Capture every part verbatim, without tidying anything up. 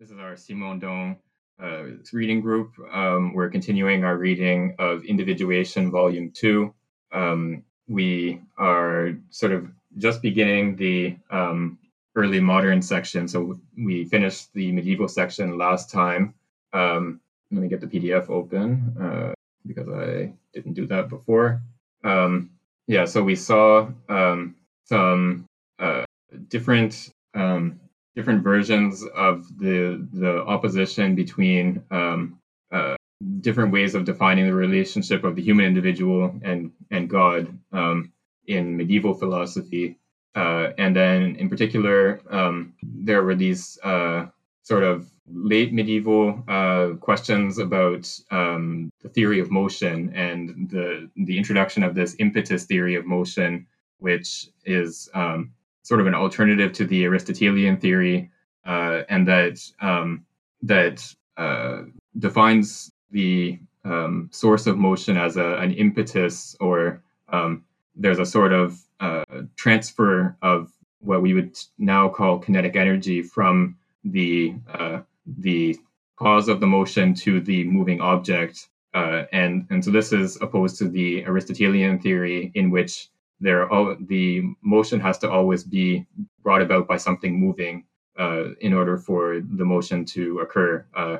This is our Simon Don uh, reading group. Um, we're continuing our reading of Individuation, Volume two. Um, we are sort of just beginning the um, early modern section. So we finished the medieval section last time. Um, let me get the P D F open uh, because I didn't do that before. Um, yeah, so we saw um, some uh, different... Um, different versions of the the opposition between um, uh, different ways of defining the relationship of the human individual and, and God um, in medieval philosophy. Uh, and then in particular, um, there were these uh, sort of late medieval uh, questions about um, the theory of motion and the, the introduction of this impetus theory of motion, which is um, sort of an alternative to the Aristotelian theory, uh, and that um, that uh, defines the um, source of motion as a, an impetus, or um, there's a sort of uh, transfer of what we would now call kinetic energy from the uh, the cause of the motion to the moving object, uh, and and so this is opposed to the Aristotelian theory, in which There, all, the motion has to always be brought about by something moving uh, in order for the motion to occur. Uh,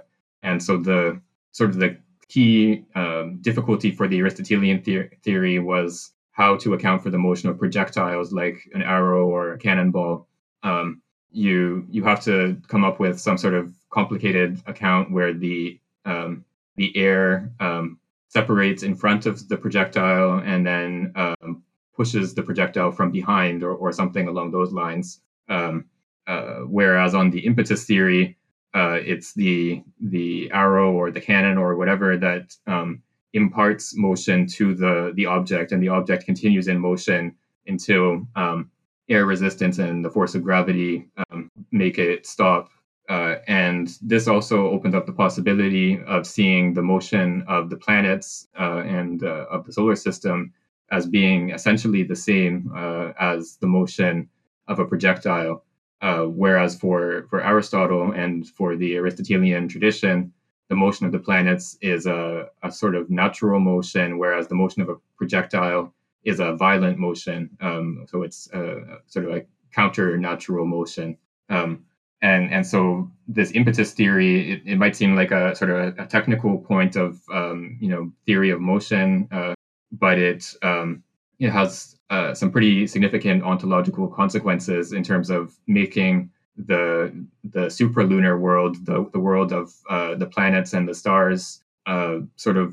and so the sort of the key um, difficulty for the Aristotelian the- theory was how to account for the motion of projectiles like an arrow or a cannonball. Um, you you have to come up with some sort of complicated account where the um, the air um, separates in front of the projectile and then um, pushes the projectile from behind, or, or something along those lines. Um, uh, whereas on the impetus theory, uh, it's the the arrow or the cannon or whatever that um, imparts motion to the the object, and the object continues in motion until um, air resistance and the force of gravity um, make it stop. Uh, and this also opened up the possibility of seeing the motion of the planets uh, and uh, of the solar system as being essentially the same uh, as the motion of a projectile. Uh, whereas for, for Aristotle and for the Aristotelian tradition, the motion of the planets is a, a sort of natural motion, whereas the motion of a projectile is a violent motion. Um, so it's a, a sort of a counter-natural motion. Um, and, and so this impetus theory, it, it might seem like a sort of a, a technical point of, um, you know, theory of motion, uh, but it um, it has uh, some pretty significant ontological consequences in terms of making the the supralunar world, the, the world of uh, the planets and the stars, uh, sort of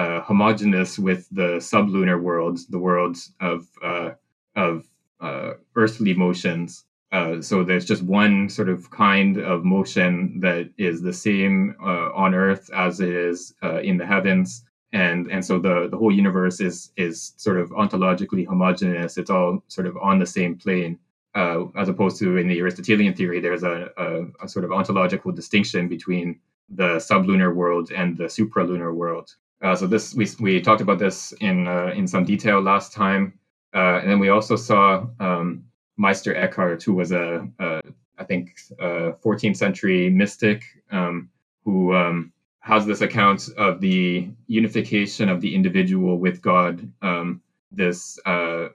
uh, homogeneous with the sublunar world, the world of uh, of uh, earthly motions. Uh, so there's just one sort of kind of motion that is the same uh, on Earth as it is uh, in the heavens. And and so the, the whole universe is is sort of ontologically homogeneous. It's all sort of on the same plane, uh, as opposed to in the Aristotelian theory, there's a, a, a sort of ontological distinction between the sublunar world and the supralunar world. Uh, so this we we talked about this in uh, in some detail last time, uh, and then we also saw um, Meister Eckhart, who was a, a I think a fourteenth century mystic um, who. Um, has this account of the unification of the individual with God. Um, this uh,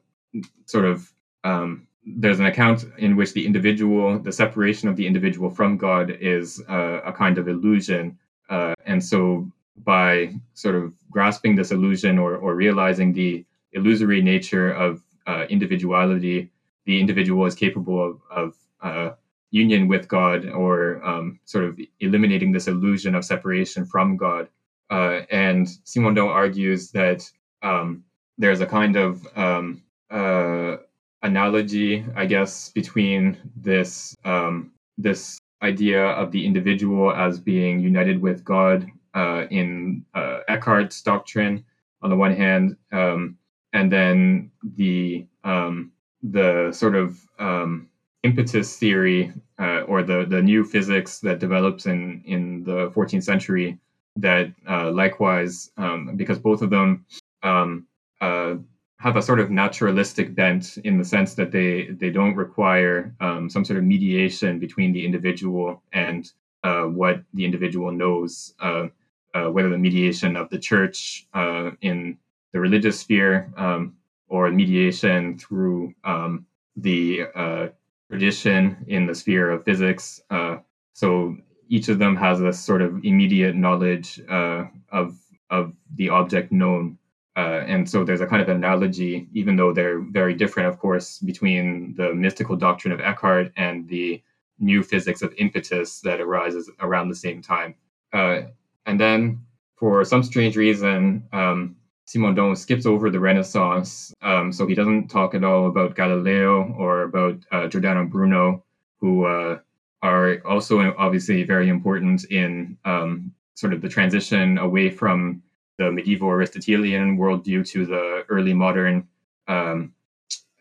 sort of, um, there's an account in which the individual, the separation of the individual from God is uh, a kind of illusion. Uh, and so by sort of grasping this illusion or, or realizing the illusory nature of uh, individuality, the individual is capable of, of uh, union with God, or um, sort of eliminating this illusion of separation from God. Uh, and Simondon argues that um, there's a kind of um, uh, analogy, I guess, between this um, this idea of the individual as being united with God uh, in uh, Eckhart's doctrine on the one hand, um, and then the um, the sort of um, impetus theory, uh, or the, the new physics that develops in, in the fourteenth century, that uh, likewise, um, because both of them um, uh, have a sort of naturalistic bent in the sense that they, they don't require um, some sort of mediation between the individual and uh, what the individual knows, uh, uh, whether the mediation of the church uh, in the religious sphere um, or mediation through um, the uh, tradition in the sphere of physics. Uh, so each of them has a sort of immediate knowledge uh, of of the object known. Uh, and so there's a kind of analogy, even though they're very different, of course, between the mystical doctrine of Eckhart and the new physics of impetus that arises around the same time. Uh, and then, for some strange reason, um, Simondon skips over the Renaissance, um, so he doesn't talk at all about Galileo or about uh, Giordano Bruno, who uh, are also obviously very important in um, sort of the transition away from the medieval Aristotelian worldview to the early modern um,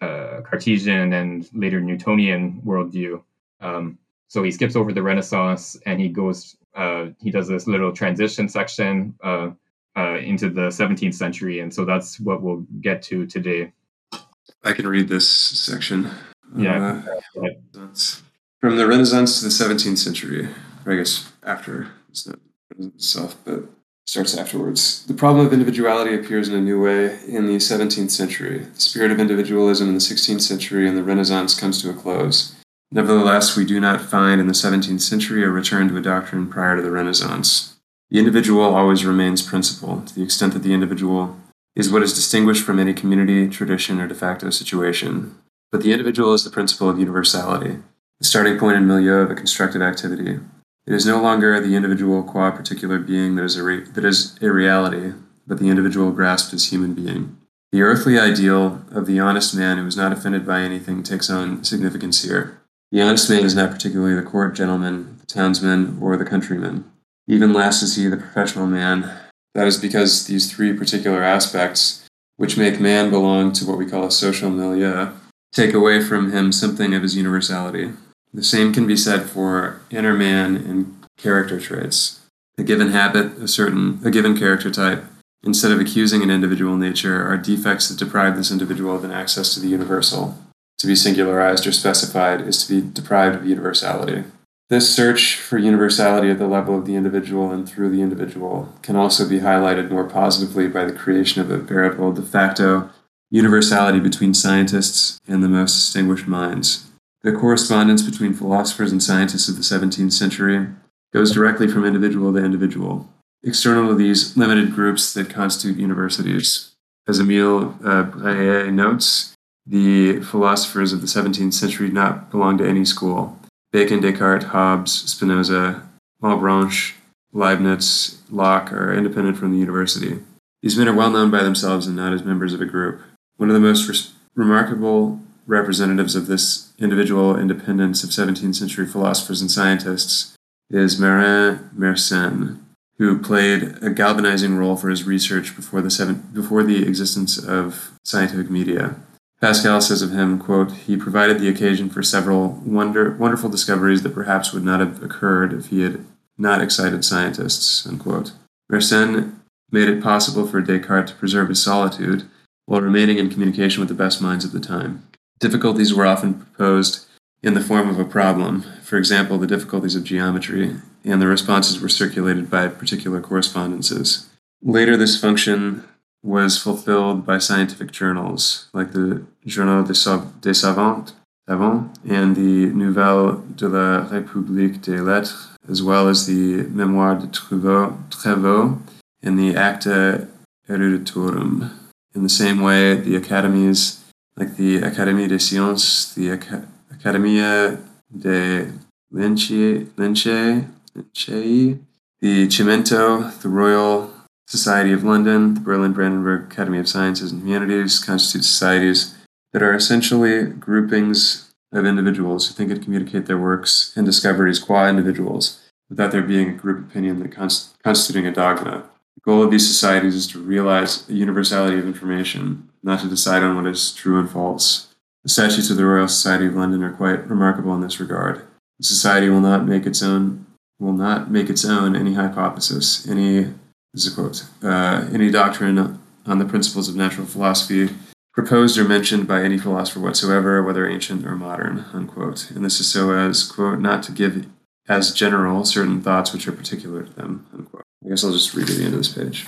uh, Cartesian and later Newtonian worldview. Um, so he skips over the Renaissance and he goes, uh, he does this little transition section uh, uh, into the seventeenth century. And so that's what we'll get to today. I can read this section. Yeah. Uh, from the Renaissance to the seventeenth century, or I guess after, it's not itself, but starts afterwards. The problem of individuality appears in a new way in the seventeenth century. The spirit of individualism in the sixteenth century and the Renaissance comes to a close. Nevertheless, we do not find in the seventeenth century a return to a doctrine prior to the Renaissance. The individual always remains principal, to the extent that the individual is what is distinguished from any community, tradition, or de facto situation. But the individual is the principle of universality, the starting point and milieu of a constructed activity. It is no longer the individual qua particular being that is, a re- that is a reality, but the individual grasped as human being. The earthly ideal of the honest man who is not offended by anything takes on significance here. The honest man is not particularly the court gentleman, the townsman, or the countryman. Even last is he the professional man. That is because these three particular aspects, which make man belong to what we call a social milieu, take away from him something of his universality. The same can be said for inner man and character traits. A given habit, a certain, a given character type, instead of accusing an individual nature, are defects that deprive this individual of an access to the universal. To be singularized or specified is to be deprived of universality. This search for universality at the level of the individual and through the individual can also be highlighted more positively by the creation of a veritable de facto universality between scientists and the most distinguished minds. The correspondence between philosophers and scientists of the seventeenth century goes directly from individual to individual, external to these limited groups that constitute universities. As Emile uh, Breyer notes, the philosophers of the seventeenth century did not belong to any school. Bacon, Descartes, Hobbes, Spinoza, Malebranche, Leibniz, Locke are independent from the university. These men are well known by themselves and not as members of a group. One of the most res- remarkable representatives of this individual independence of seventeenth century philosophers and scientists is Marin Mersenne, who played a galvanizing role for his research before the seven, before the existence of scientific media. Pascal says of him, quote, "He provided the occasion for several wonder, wonderful discoveries that perhaps would not have occurred if he had not excited scientists," unquote. Mersenne made it possible for Descartes to preserve his solitude while remaining in communication with the best minds of the time. Difficulties were often proposed in the form of a problem, for example, the difficulties of geometry, and the responses were circulated by particular correspondences. Later, this function was fulfilled by scientific journals, like the Journal des Savants and the Nouvelles de la République des Lettres, as well as the Memoires de Trevoux and the Acta Eruditorum. In the same way, the academies like the Académie des Sciences, the Ac- Academia de Lincei, Lincei, the Cimento, the Royal Society of London, the Berlin-Brandenburg Academy of Sciences and Humanities constitute societies that are essentially groupings of individuals who think and communicate their works and discoveries qua individuals, without there being a group opinion that const- constituting a dogma. The goal of these societies is to realize the universality of information, not to decide on what is true and false. The statutes of the Royal Society of London are quite remarkable in this regard. The society will not make its own will not make its own any hypothesis, any this is a quote, uh, any doctrine on the principles of natural philosophy proposed or mentioned by any philosopher whatsoever, whether ancient or modern, unquote. And this is so as, quote, not to give as general certain thoughts which are particular to them, unquote. I guess I'll just read to the end of this page.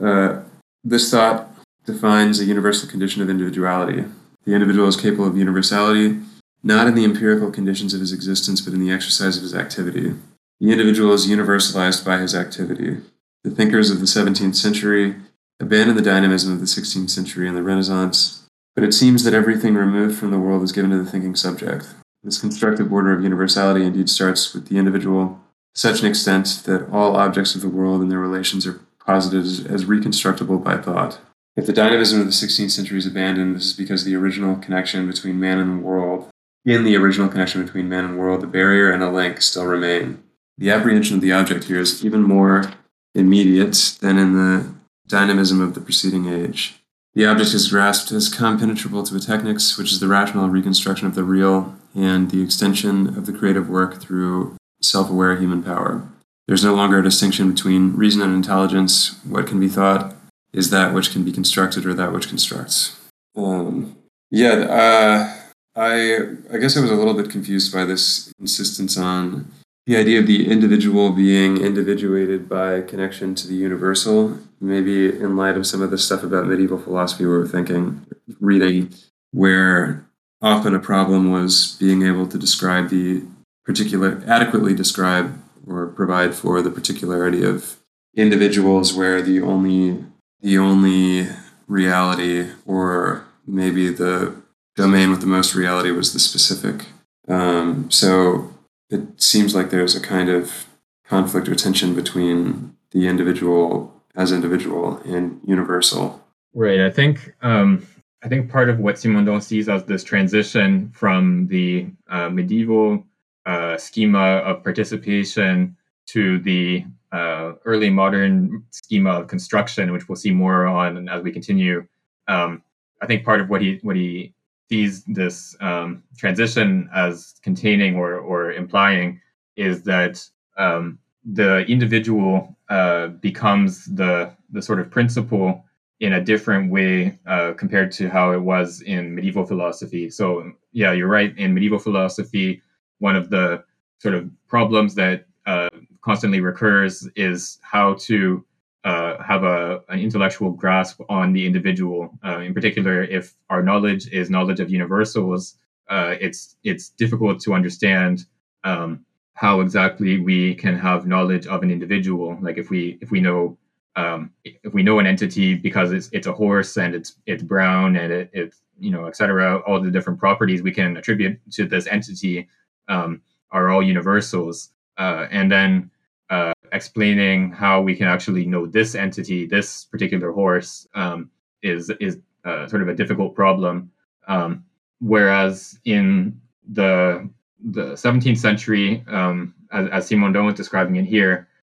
Uh, this thought defines a universal condition of individuality. The individual is capable of universality, not in the empirical conditions of his existence, but in the exercise of his activity. The individual is universalized by his activity. The thinkers of the seventeenth century abandoned the dynamism of the sixteenth century and the Renaissance, but it seems that everything removed from the world is given to the thinking subject. This constructive order of universality indeed starts with the individual to such an extent that all objects of the world and their relations are posited as, as reconstructible by thought. If the dynamism of the sixteenth century is abandoned, this is because the original connection between man and world, in the original connection between man and world, the barrier and a link still remain. The apprehension of the object here is even more immediate than in the dynamism of the preceding age. The object is grasped as compenetrable to a technics, which is the rational reconstruction of the real and the extension of the creative work through self-aware human power. There's no longer a distinction between reason and intelligence. What can be thought is that which can be constructed or that which constructs. Um, yeah, uh, I I guess I was a little bit confused by this insistence on the idea of the individual being individuated by connection to the universal, maybe in light of some of the stuff about medieval philosophy we were thinking, reading, where often a problem was being able to describe the particular, adequately describe or provide for the particularity of individuals, where the only the only reality, or maybe the domain with the most reality, was the specific. Um, so it seems like there's a kind of conflict or tension between the individual as individual and universal. Right. I think. Um... I think part of what Simondon sees as this transition from the uh, medieval uh, schema of participation to the uh, early modern schema of construction, which we'll see more on as we continue. Um, I think part of what he what he sees this um, transition as containing or or implying is that um, the individual uh, becomes the the sort of principle in a different way uh, compared to how it was in medieval philosophy. So yeah, you're right. In medieval philosophy, one of the sort of problems that uh, constantly recurs is how to uh, have a, an intellectual grasp on the individual. Uh, in particular, if our knowledge is knowledge of universals, uh, it's it's difficult to understand um, how exactly we can have knowledge of an individual. Like if we if we know Um, if we know an entity because it's it's a horse and it's it's brown and it, it's, you know, et cetera, all the different properties we can attribute to this entity um, are all universals. Uh, and then uh, explaining how we can actually know this entity, this particular horse, um, is is uh, sort of a difficult problem. Um, whereas in the the seventeenth century, um, as, as Simondon was describing it here,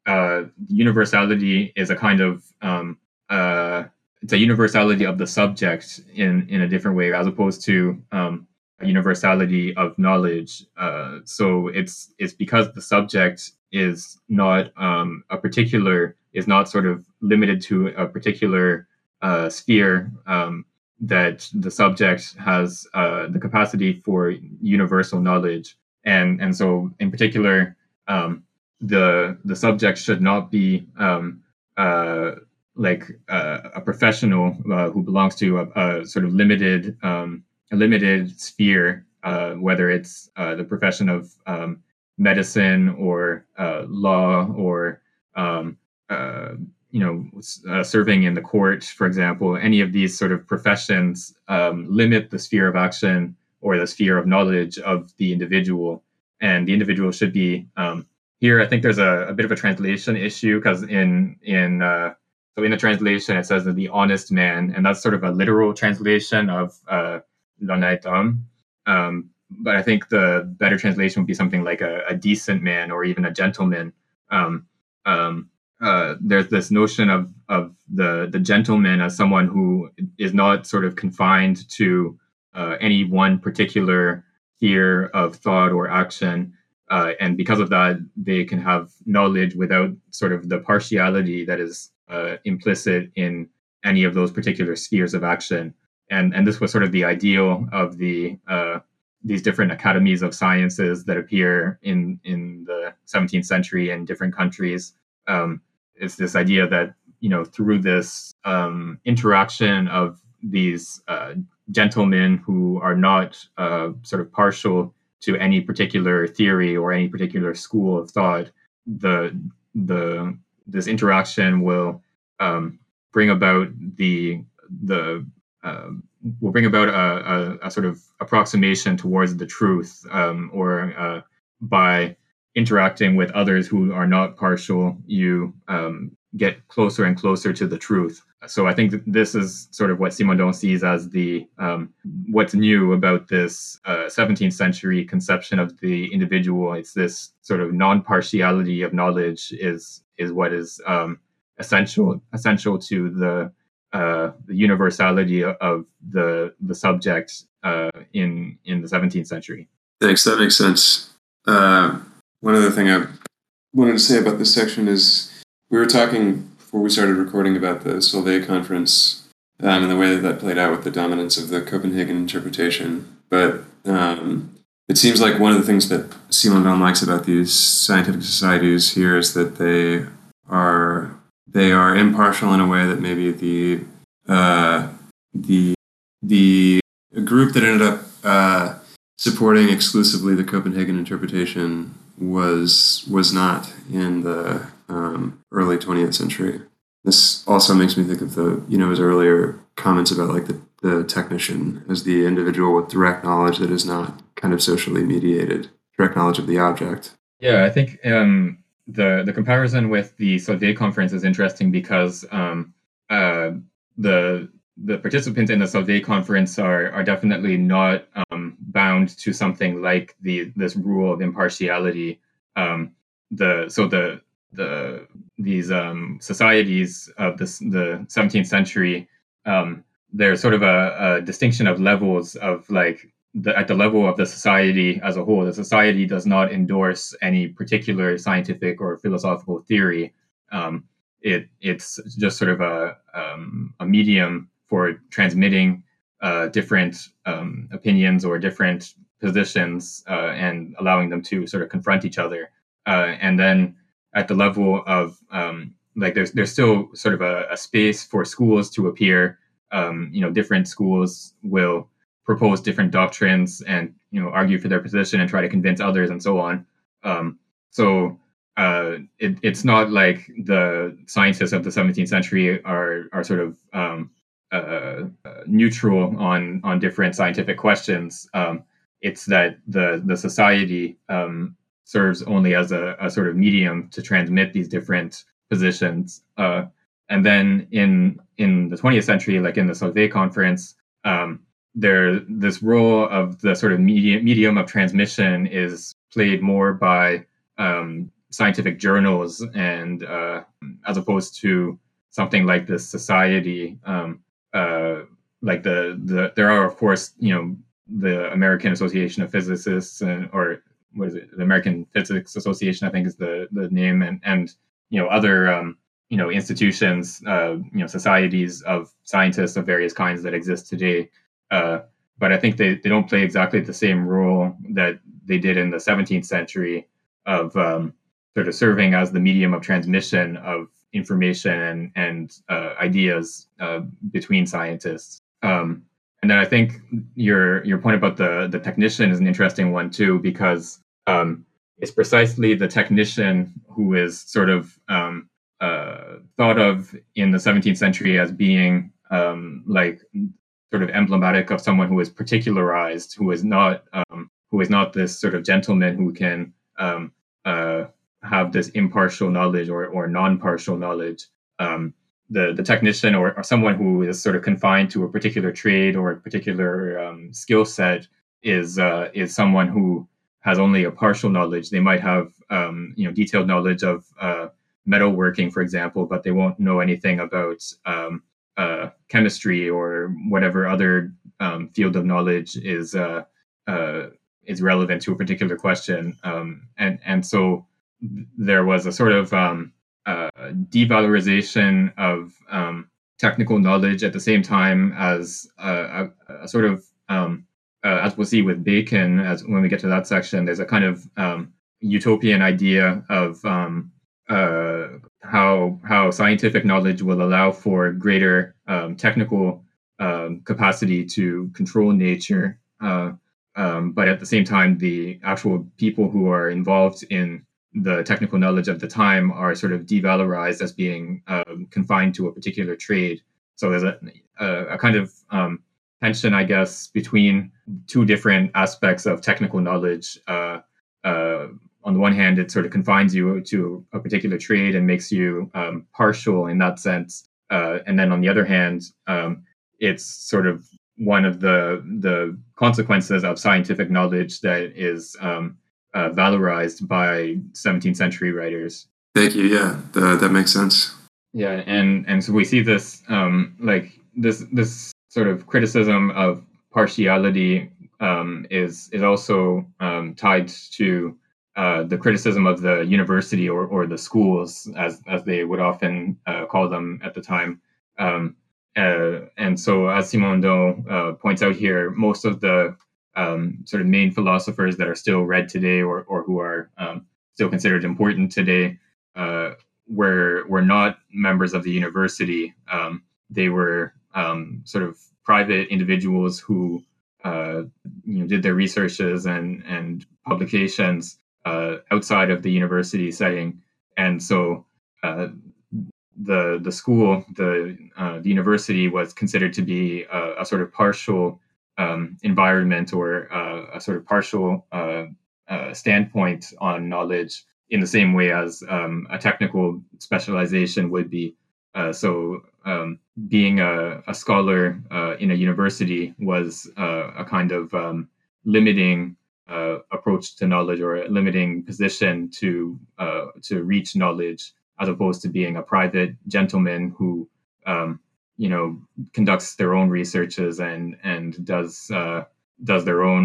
Uh, universality is a kind of um, uh, it's a universality of the subject in, in a different way, as opposed to um, a universality of knowledge. Uh, so it's it's because the subject is not um, a particular is not sort of limited to a particular uh, sphere um, that the subject has uh, the capacity for universal knowledge, and and so in particular. Um, the the subject should not be um, uh, like uh, a professional uh, who belongs to a, a sort of limited um, a limited sphere, uh, whether it's uh, the profession of um, medicine or uh, law or, um, uh, you know, uh, serving in the court, for example. Any of these sort of professions um, limit the sphere of action or the sphere of knowledge of the individual. And the individual should be... Um, Here, I think there's a, a bit of a translation issue because in in uh, so in the translation it says that the honest man, and that's sort of a literal translation of uh, l'honnête homme. Um, but I think the better translation would be something like a, a decent man or even a gentleman. Um, um, uh, there's this notion of of the the gentleman as someone who is not sort of confined to uh, any one particular sphere of thought or action. Uh, and because of that, they can have knowledge without sort of the partiality that is uh, implicit in any of those particular spheres of action. And and this was sort of the ideal of the uh, these different academies of sciences that appear in, in the seventeenth century in different countries. Um, it's this idea that, you know, through this um, interaction of these uh, gentlemen who are not uh, sort of partial to any particular theory or any particular school of thought, the the this interaction will um, bring about the the uh, will bring about a, a, a sort of approximation towards the truth, um, or uh, by interacting with others who are not partial, you um, get closer and closer to the truth. So I think that this is sort of what Simondon sees as the um, what's new about this uh, seventeenth century conception of the individual. It's this sort of non-partiality of knowledge is is what is um, essential essential to the, uh, the universality of the the subject uh, in in the seventeenth century. Thanks. That makes sense. Uh, one other thing I wanted to say about this section is, we were talking before we started recording about the Solvay conference um, and the way that that played out with the dominance of the Copenhagen interpretation. But um, it seems like one of the things that Simondon likes about these scientific societies here is that they are they are impartial in a way that maybe the uh, the the group that ended up uh, supporting exclusively the Copenhagen interpretation was was not in the Um, early twentieth century. This also makes me think of the, you know, his earlier comments about like the, the technician as the individual with direct knowledge that is not kind of socially mediated, direct knowledge of the object. Yeah, I think um, the the comparison with the Solvay conference is interesting because um, uh, the the participants in the Solvay conference are are definitely not um, bound to something like the this rule of impartiality. Um, the so the The these um, societies of this, the seventeenth century, um, there's sort of a, a distinction of levels of like the, at the level of the society as a whole. The society does not endorse any particular scientific or philosophical theory. Um, it it's just sort of a um, a medium for transmitting uh, different um, opinions or different positions uh, and allowing them to sort of confront each other, uh, and then. At the level of um, like, there's there's still sort of a, a space for schools to appear. Um, you know, different schools will propose different doctrines and, you know, argue for their position and try to convince others and so on. Um, so uh, it, it's not like the scientists of the seventeenth century are are sort of um, uh, neutral on on different scientific questions. Um, it's that the the society. Um, serves only as a, a sort of medium to transmit these different positions. Uh, and then in in the twentieth century, like in the Solvay conference, um, there this role of the sort of medium, medium of transmission is played more by um, scientific journals and uh, as opposed to something like this society. Um, uh, like the, the there are, of course, you know, the American Association of Physicists and, or what is it? The American Physics Association, I think, is the, the name, and, and you know other um, you know institutions, uh, you know societies of scientists of various kinds that exist today. Uh, but I think they, they don't play exactly the same role that they did in the seventeenth century of um, sort of serving as the medium of transmission of information and and uh, ideas uh, between scientists. Um, And then I think your your point about the, the technician is an interesting one too, because um, it's precisely the technician who is sort of um, uh, thought of in the seventeenth century as being um, like sort of emblematic of someone who is particularized, who is not um, who is not this sort of gentleman who can um, uh, have this impartial knowledge or or non-partial knowledge. Um, The, the technician or, or someone who is sort of confined to a particular trade or a particular um, skill set is uh, is someone who has only a partial knowledge. They might have um, you know detailed knowledge of uh, metalworking, for example, but they won't know anything about um, uh, chemistry or whatever other um, field of knowledge is uh, uh, is relevant to a particular question. Um, and and so there was a sort of um, Uh, devalorization of um, technical knowledge at the same time as uh, a, a sort of um, uh, as we'll see with Bacon, as when we get to that section, there's a kind of um, utopian idea of um, uh, how how scientific knowledge will allow for greater um, technical um, capacity to control nature. Uh, um, but at the same time, the actual people who are involved in the technical knowledge of the time are sort of devalorized as being um, confined to a particular trade. So there's a, a, a kind of um, tension, I guess, between two different aspects of technical knowledge. Uh, uh, on the one hand, it sort of confines you to a particular trade and makes you um, partial in that sense. Uh, and then on the other hand, um, it's sort of one of the the consequences of scientific knowledge that is um, Uh, valorized by seventeenth century writers. Thank you. Yeah, the, that makes sense. Yeah, and and so we see this um, like this this sort of criticism of partiality um, is is also um, tied to uh, the criticism of the university or, or the schools as as they would often uh, call them at the time. Um, uh, and so, as Simondon uh, points out here, most of the Um, sort of main philosophers that are still read today, or or who are um, still considered important today, uh, were were not members of the university. Um, they were um, sort of private individuals who uh, you know did their researches and and publications uh, outside of the university setting. And so uh, the the school, the uh, the university was considered to be a, a sort of partial Um, environment or uh, a sort of partial uh, uh, standpoint on knowledge in the same way as um, a technical specialization would be. Uh, so um, being a, a scholar uh, in a university was uh, a kind of um, limiting uh, approach to knowledge, or a limiting position to uh, to reach knowledge, as opposed to being a private gentleman who um, you know, conducts their own researches and and does uh, does their own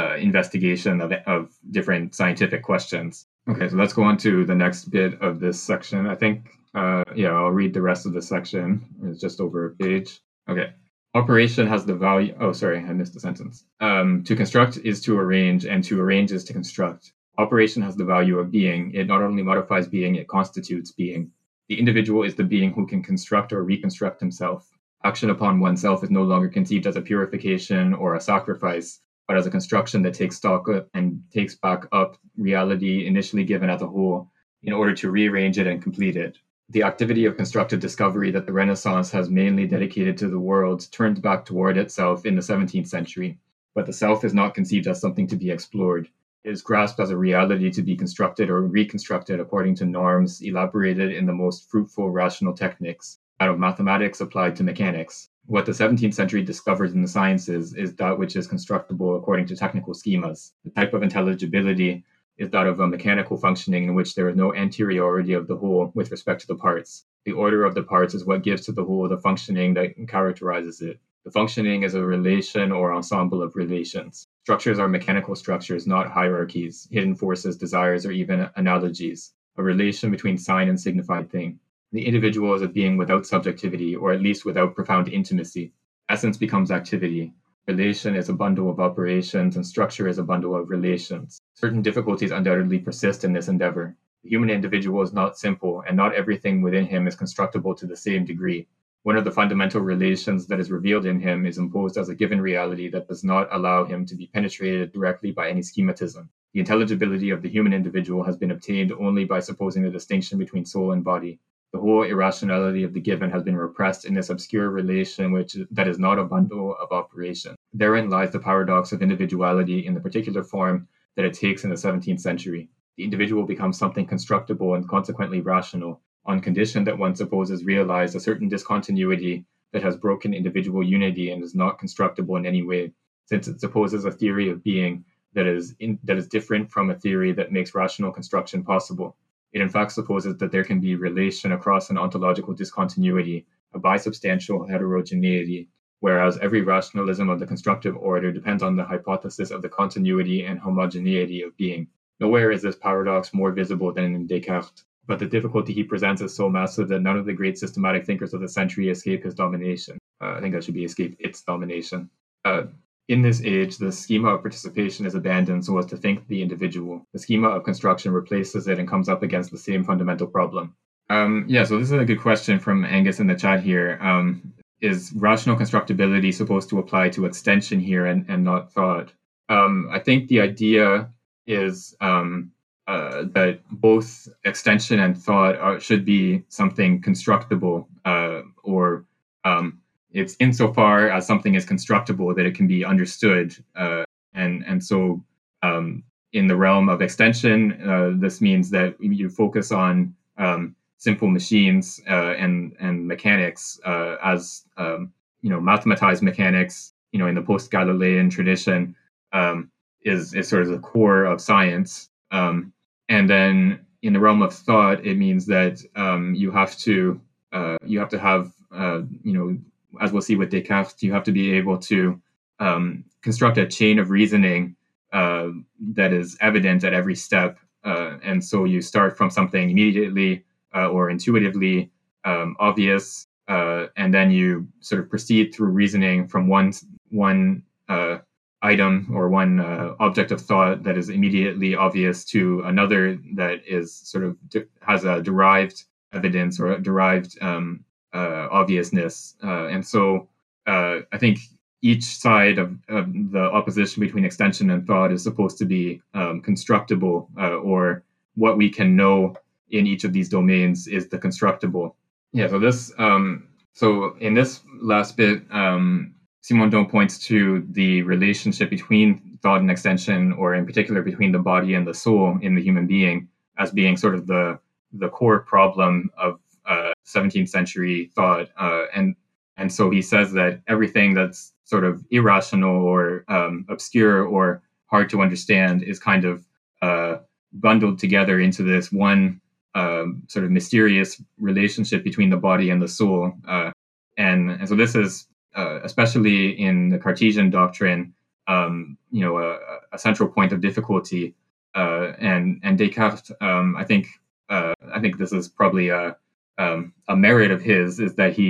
uh, investigation of of different scientific questions. Okay, so let's go on to the next bit of this section. I think, uh, yeah, I'll read the rest of the section. It's just over a page. Okay, operation has the value. Oh, sorry, I missed the sentence. Um, to construct is to arrange, and to arrange is to construct. Operation has the value of being. It not only modifies being, it constitutes being. The individual is the being who can construct or reconstruct himself. Action upon oneself is no longer conceived as a purification or a sacrifice, but as a construction that takes stock and takes back up reality initially given as a whole in order to rearrange it and complete it. The activity of constructive discovery that the Renaissance has mainly dedicated to the world turned back toward itself in the seventeenth century, but the self is not conceived as something to be explored. It is grasped as a reality to be constructed or reconstructed according to norms elaborated in the most fruitful rational techniques, out of mathematics applied to mechanics. What the seventeenth century discovers in the sciences is that which is constructible according to technical schemas. The type of intelligibility is that of a mechanical functioning in which there is no anteriority of the whole with respect to the parts. The order of the parts is what gives to the whole the functioning that characterizes it. The functioning is a relation or ensemble of relations. Structures are mechanical structures, not hierarchies, hidden forces, desires, or even analogies, a relation between sign and signified thing. The individual is a being without subjectivity, or at least without profound intimacy. Essence becomes activity. Relation is a bundle of operations, and structure is a bundle of relations. Certain difficulties undoubtedly persist in this endeavor. The human individual is not simple, and not everything within him is constructible to the same degree. One of the fundamental relations that is revealed in him is imposed as a given reality that does not allow him to be penetrated directly by any schematism. The intelligibility of the human individual has been obtained only by supposing the distinction between soul and body. The whole irrationality of the given has been repressed in this obscure relation which that is not a bundle of operation. Therein lies the paradox of individuality in the particular form that it takes in the seventeenth century. The individual becomes something constructible and consequently rational, on condition that one supposes realized a certain discontinuity that has broken individual unity and is not constructible in any way, since it supposes a theory of being that is in, that is different from a theory that makes rational construction possible. It in fact supposes that there can be relation across an ontological discontinuity, a bisubstantial heterogeneity, whereas every rationalism of the constructive order depends on the hypothesis of the continuity and homogeneity of being. Nowhere is this paradox more visible than in Descartes. But the difficulty he presents is so massive that none of the great systematic thinkers of the century escape his domination. Uh, I think that should be escape its domination. Uh, In this age, the schema of participation is abandoned so as to think the individual. The schema of construction replaces it and comes up against the same fundamental problem. Um, yeah, so this is a good question from Angus in the chat here. Um, is rational constructibility supposed to apply to extension here and, and not thought? Um, I think the idea is um, uh, that both extension and thought are, should be something constructible uh, or um, it's insofar as something is constructible that it can be understood. Uh, and, and so um, in the realm of extension, uh, this means that you focus on um, simple machines uh, and, and mechanics uh, as, um, you know, mathematized mechanics, you know, in the post-Galilean tradition um, is, is sort of the core of science. Um, and then in the realm of thought, it means that um, you have to, uh, you have to have, uh, you know, as we'll see with Descartes, you have to be able to um, construct a chain of reasoning uh, that is evident at every step. Uh, and so you start from something immediately uh, or intuitively um, obvious, uh, and then you sort of proceed through reasoning from one one uh, item or one uh, object of thought that is immediately obvious to another that is sort of de- has a derived evidence or a derived um Uh, obviousness. Uh, and so uh, I think each side of, of the opposition between extension and thought is supposed to be um, constructible, uh, or what we can know in each of these domains is the constructible. Yeah, so this, um, so in this last bit, um, Simondon points to the relationship between thought and extension, or in particular between the body and the soul in the human being, as being sort of the the core problem of Uh, seventeenth century thought, uh, and and so he says that everything that's sort of irrational or um, obscure or hard to understand is kind of uh, bundled together into this one um, sort of mysterious relationship between the body and the soul, uh, and and so this is uh, especially in the Cartesian doctrine, um, you know, a, a central point of difficulty, uh, and and Descartes, um, I think uh, I think this is probably a Um, a merit of his is that he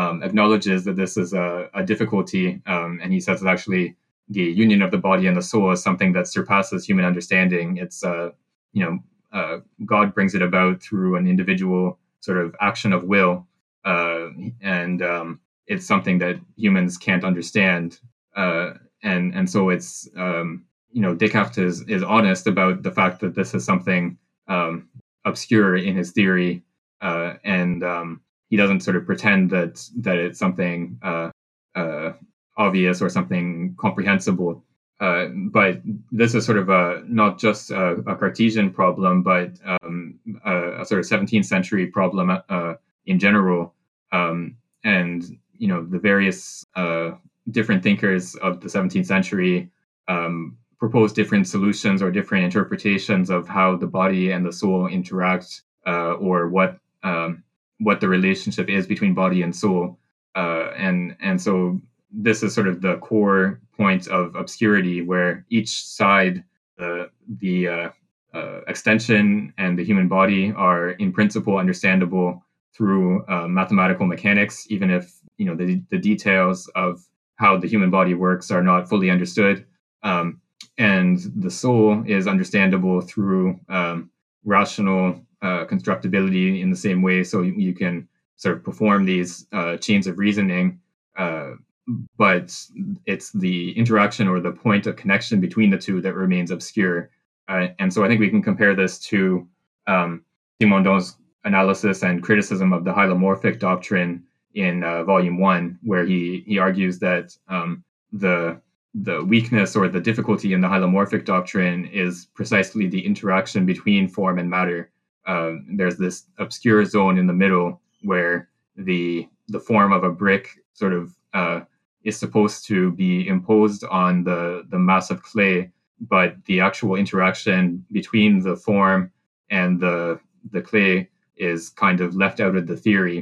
um, acknowledges that this is a, a difficulty, um, and he says that actually the union of the body and the soul is something that surpasses human understanding. It's, uh, you know, uh, God brings it about through an individual sort of action of will, uh, and um, it's something that humans can't understand, uh, and and so it's, um, you know, Descartes is is honest about the fact that this is something um, obscure in his theory. Uh, and um, he doesn't sort of pretend that that it's something uh, uh, obvious or something comprehensible. Uh, but this is sort of a not just a, a Cartesian problem, but um, a, a sort of seventeenth century problem uh, in general. Um, and you know, the various uh, different thinkers of the seventeenth century um, proposed different solutions or different interpretations of how the body and the soul interact, uh, or what. Um, what the relationship is between body and soul, uh, and and so this is sort of the core point of obscurity, where each side, uh, the uh, uh, extension and the human body, are in principle understandable through uh, mathematical mechanics, even if you know the the details of how the human body works are not fully understood, um, and the soul is understandable through um, rational Uh, constructibility in the same way, so you, you can sort of perform these uh, chains of reasoning, uh, but it's the interaction or the point of connection between the two that remains obscure. Uh, and so I think we can compare this to um, Simondon's analysis and criticism of the hylomorphic doctrine in uh, Volume One, where he he argues that um, the the weakness or the difficulty in the hylomorphic doctrine is precisely the interaction between form and matter. Uh, there's this obscure zone in the middle where the the form of a brick sort of uh, is supposed to be imposed on the, the mass of clay, but the actual interaction between the form and the the clay is kind of left out of the theory.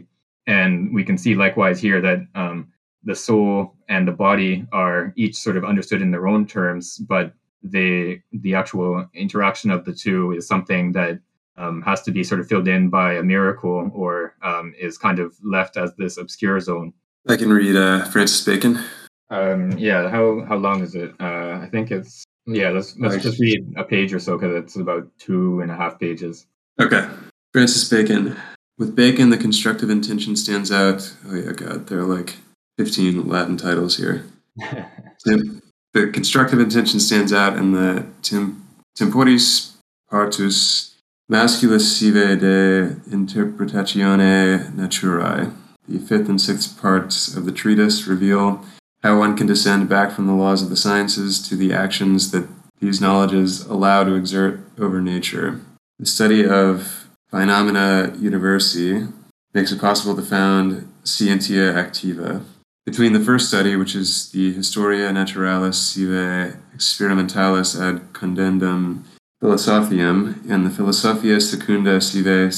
And we can see likewise here that um, the soul and the body are each sort of understood in their own terms, but they, the actual interaction of the two is something that Um, has to be sort of filled in by a miracle, or um, is kind of left as this obscure zone. I can read uh, Francis Bacon. Um, yeah, how how long is it? Uh, I think it's, yeah, let's, let's right. just read a page or so, because it's about two and a half pages. Okay. Francis Bacon. With Bacon, the constructive intention stands out. Oh, yeah, God, there are like fifteen Latin titles here. Tim, the constructive intention stands out in the Tim, temporis partus masculus sive de interpretatione naturae. The fifth and sixth parts of the treatise reveal how one can descend back from the laws of the sciences to the actions that these knowledges allow to exert over nature. The study of Phenomena Universi makes it possible to found Scientia Activa. Between the first study, which is the Historia Naturalis sive Experimentalis ad Condendum Philosophiam, and the Philosophia Secunda sive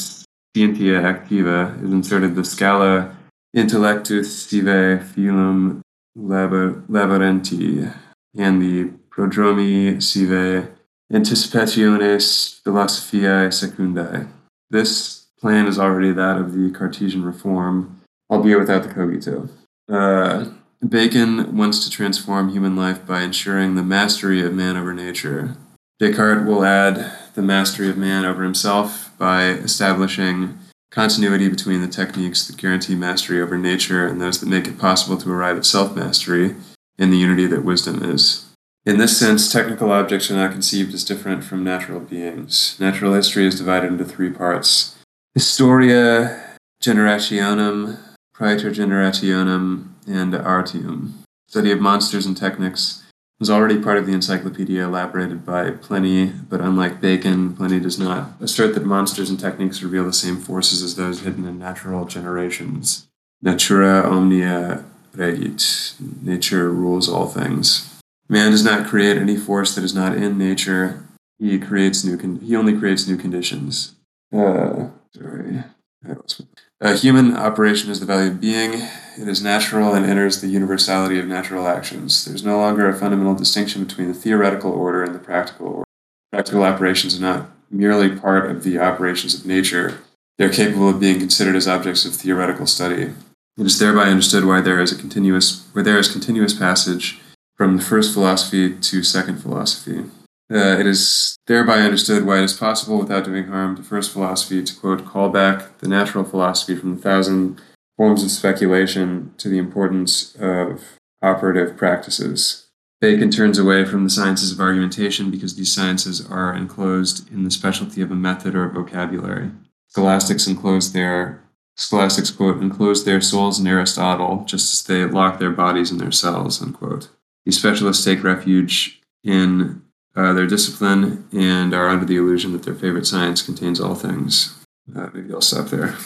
Scientia Activa, is inserted the Scala Intellectus sive Philum Labyrinthi, and the Prodromi sive Anticipationes Philosophiae Secundae. This plan is already that of the Cartesian reform, albeit without the cogito. Uh, Bacon wants to transform human life by ensuring the mastery of man over nature. Descartes will add the mastery of man over himself by establishing continuity between the techniques that guarantee mastery over nature and those that make it possible to arrive at self-mastery in the unity that wisdom is. In this sense, technical objects are not conceived as different from natural beings. Natural history is divided into three parts: Historia Generationum, Praetor Generationum, and Artium. Study of monsters and technics is already part of the encyclopedia elaborated by Pliny, but unlike Bacon, Pliny does not assert that monsters and techniques reveal the same forces as those hidden in natural generations. Natura omnia regit. Nature rules all things. Man does not create any force that is not in nature. He creates new. Con- he only creates new conditions. Uh, sorry. A human operation is the value of being. It is natural and enters the universality of natural actions. There is no longer a fundamental distinction between the theoretical order and the practical order. Practical operations are not merely part of the operations of nature. They are capable of being considered as objects of theoretical study. It is thereby understood why there is a continuous where there is continuous passage from the first philosophy to second philosophy. Uh, it is thereby understood why it is possible, without doing harm to first philosophy, to, quote, call back the natural philosophy from the thousand forms of speculation to the importance of operative practices. Bacon turns away from the sciences of argumentation because these sciences are enclosed in the specialty of a method or a vocabulary. Scholastics enclose their, scholastics, quote, enclose their souls in Aristotle, just as they lock their bodies in their cells, unquote. These specialists take refuge in uh, their discipline and are under the illusion that their favorite science contains all things. Uh, maybe I'll stop there.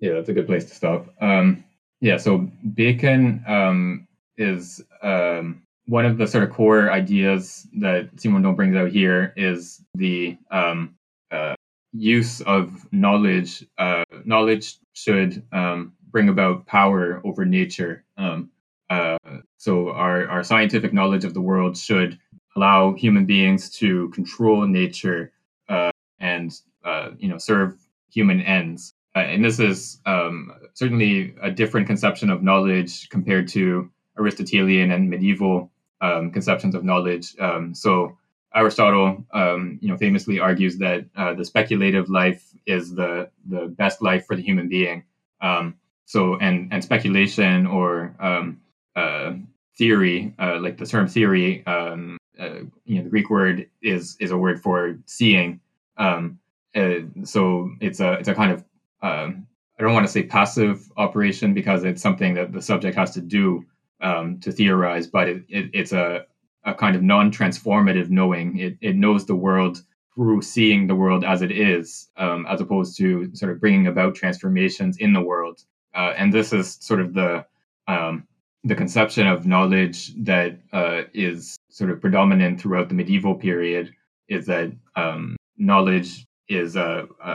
Yeah, that's a good place to stop. Um, yeah, so Bacon um, is um, one of the sort of core ideas that Simondon brings out here is the um, uh, use of knowledge. Uh, knowledge should um, bring about power over nature. Um, Uh, so our, our scientific knowledge of the world should allow human beings to control nature uh, and, uh, you know, serve human ends. Uh, and this is um, certainly a different conception of knowledge compared to Aristotelian and medieval um, conceptions of knowledge. Um, so Aristotle, um, you know, famously argues that uh, the speculative life is the, the best life for the human being. Um, so and, and speculation or um, Uh, theory, uh, like the term theory, um, uh, you know, the Greek word is is a word for seeing. Um, uh, so it's a it's a kind of um, I don't want to say passive operation because it's something that the subject has to do um, to theorize, but it, it, it's a, a kind of non-transformative knowing. It it knows the world through seeing the world as it is, um, as opposed to sort of bringing about transformations in the world. Uh, and this is sort of the um, the conception of knowledge that uh, is sort of predominant throughout the medieval period is that um, knowledge is a, a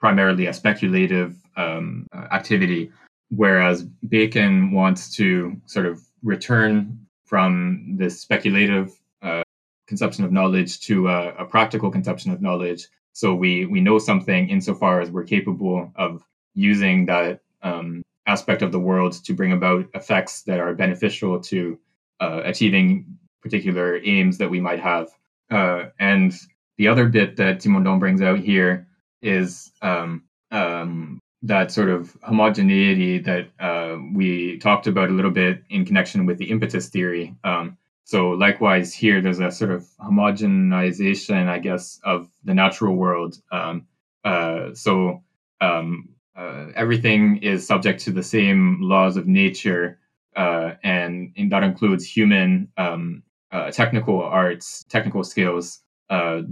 primarily a speculative um, activity, whereas Bacon wants to sort of return from this speculative uh, conception of knowledge to a, a practical conception of knowledge. So we we know something insofar as we're capable of using that um, aspect of the world to bring about effects that are beneficial to uh, achieving particular aims that we might have. Uh, and the other bit that Simondon brings out here is um, um, that sort of homogeneity that uh, we talked about a little bit in connection with the impetus theory. Um, so likewise here, there's a sort of homogenization, I guess, of the natural world. Um, uh, so um, uh, everything is subject to the same laws of nature, uh, and, and that includes human um, uh, technical arts, technical skills, uh,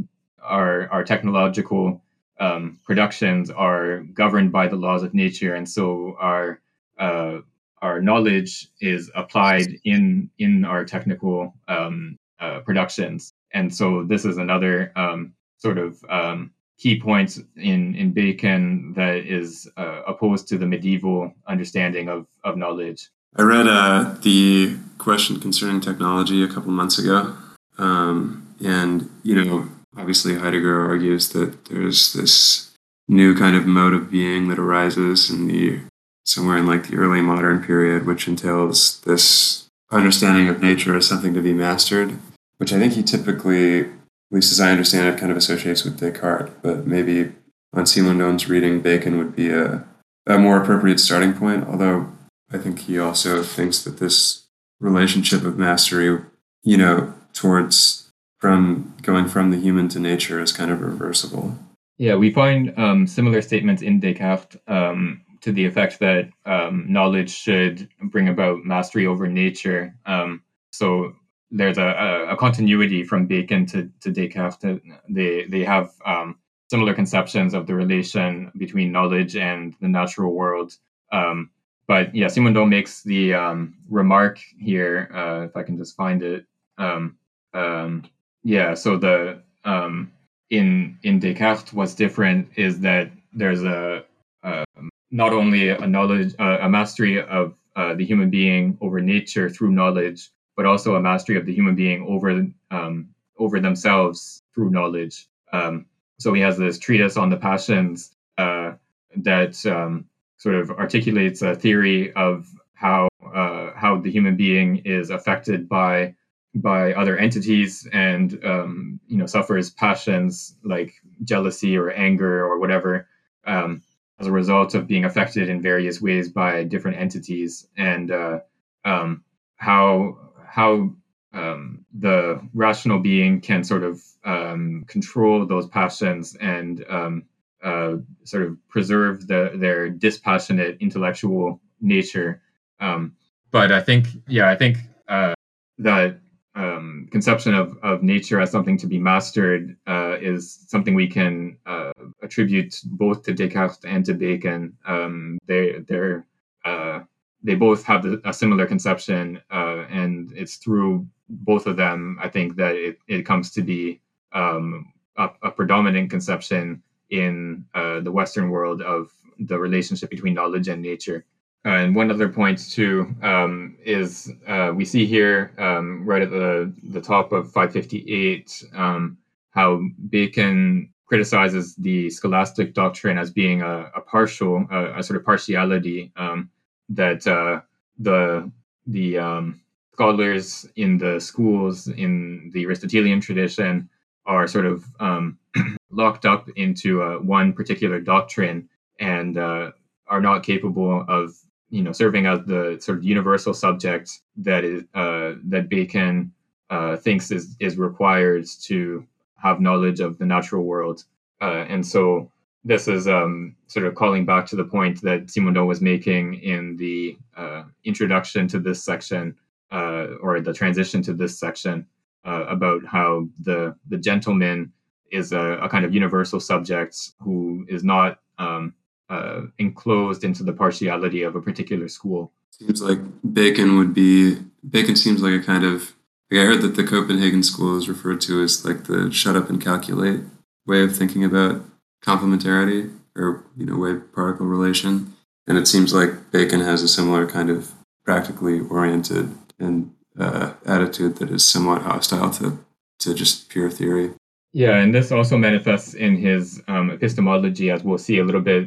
our, our technological Um, productions are governed by the laws of nature, and so our uh, our knowledge is applied in in our technical um, uh, productions. And so this is another um, sort of um, key point in in Bacon that is uh, opposed to the medieval understanding of of knowledge. I read uh, the question concerning technology a couple months ago, um, and you know. Obviously, Heidegger argues that there's this new kind of mode of being that arises in the somewhere in like the early modern period, which entails this understanding of nature as something to be mastered, which I think he typically, at least as I understand it, kind of associates with Descartes. But maybe on Simondon's reading, Bacon would be a, a more appropriate starting point, although I think he also thinks that this relationship of mastery, you know, towards from going from the human to nature is kind of reversible. Yeah, we find um, similar statements in Descartes um, to the effect that um, knowledge should bring about mastery over nature. Um, so there's a, a continuity from Bacon to, to Descartes. They they have um, similar conceptions of the relation between knowledge and the natural world. Um, but yeah, Simondon makes the um, remark here, uh, if I can just find it. Um, um, Yeah, so the um, in in Descartes, what's different is that there's a, a not only a knowledge, a, a mastery of uh, the human being over nature through knowledge, but also a mastery of the human being over um, over themselves through knowledge. Um, so he has this treatise on the passions uh, that um, sort of articulates a theory of how uh, how the human being is affected by. by other entities and, um, you know, suffers passions like jealousy or anger or whatever, um, as a result of being affected in various ways by different entities, and uh, um, how how um, the rational being can sort of um, control those passions and um, uh, sort of preserve the, their dispassionate intellectual nature. Um, but I think, yeah, I think uh, that Um, conception of, of nature as something to be mastered uh, is something we can uh, attribute both to Descartes and to Bacon. Um, they they're, uh, they both have a similar conception, uh, and it's through both of them, I think, that it, it comes to be um, a, a predominant conception in uh, the Western world of the relationship between knowledge and nature. Uh, and one other point, too, um, is uh, we see here um, right at the, the top of five fifty-eight um, how Bacon criticizes the scholastic doctrine as being a, a partial, a, a sort of partiality, um, that uh, the the um, scholars in the schools in the Aristotelian tradition are sort of um, locked up into uh, one particular doctrine and uh, are not capable of you know, serving as the sort of universal subject that is uh, that Bacon uh, thinks is is required to have knowledge of the natural world, uh, and so this is um, sort of calling back to the point that Simondon was making in the uh, introduction to this section uh, or the transition to this section uh, about how the the gentleman is a, a kind of universal subject who is not um, Uh, enclosed into the partiality of a particular school. Seems like Bacon would be, Bacon seems like a kind of, like I heard that the Copenhagen school is referred to as like the shut up and calculate way of thinking about complementarity or, you know, wave-particle relation. And it seems like Bacon has a similar kind of practically oriented and uh, attitude that is somewhat hostile to, to just pure theory. Yeah, and this also manifests in his um, epistemology, as we'll see a little bit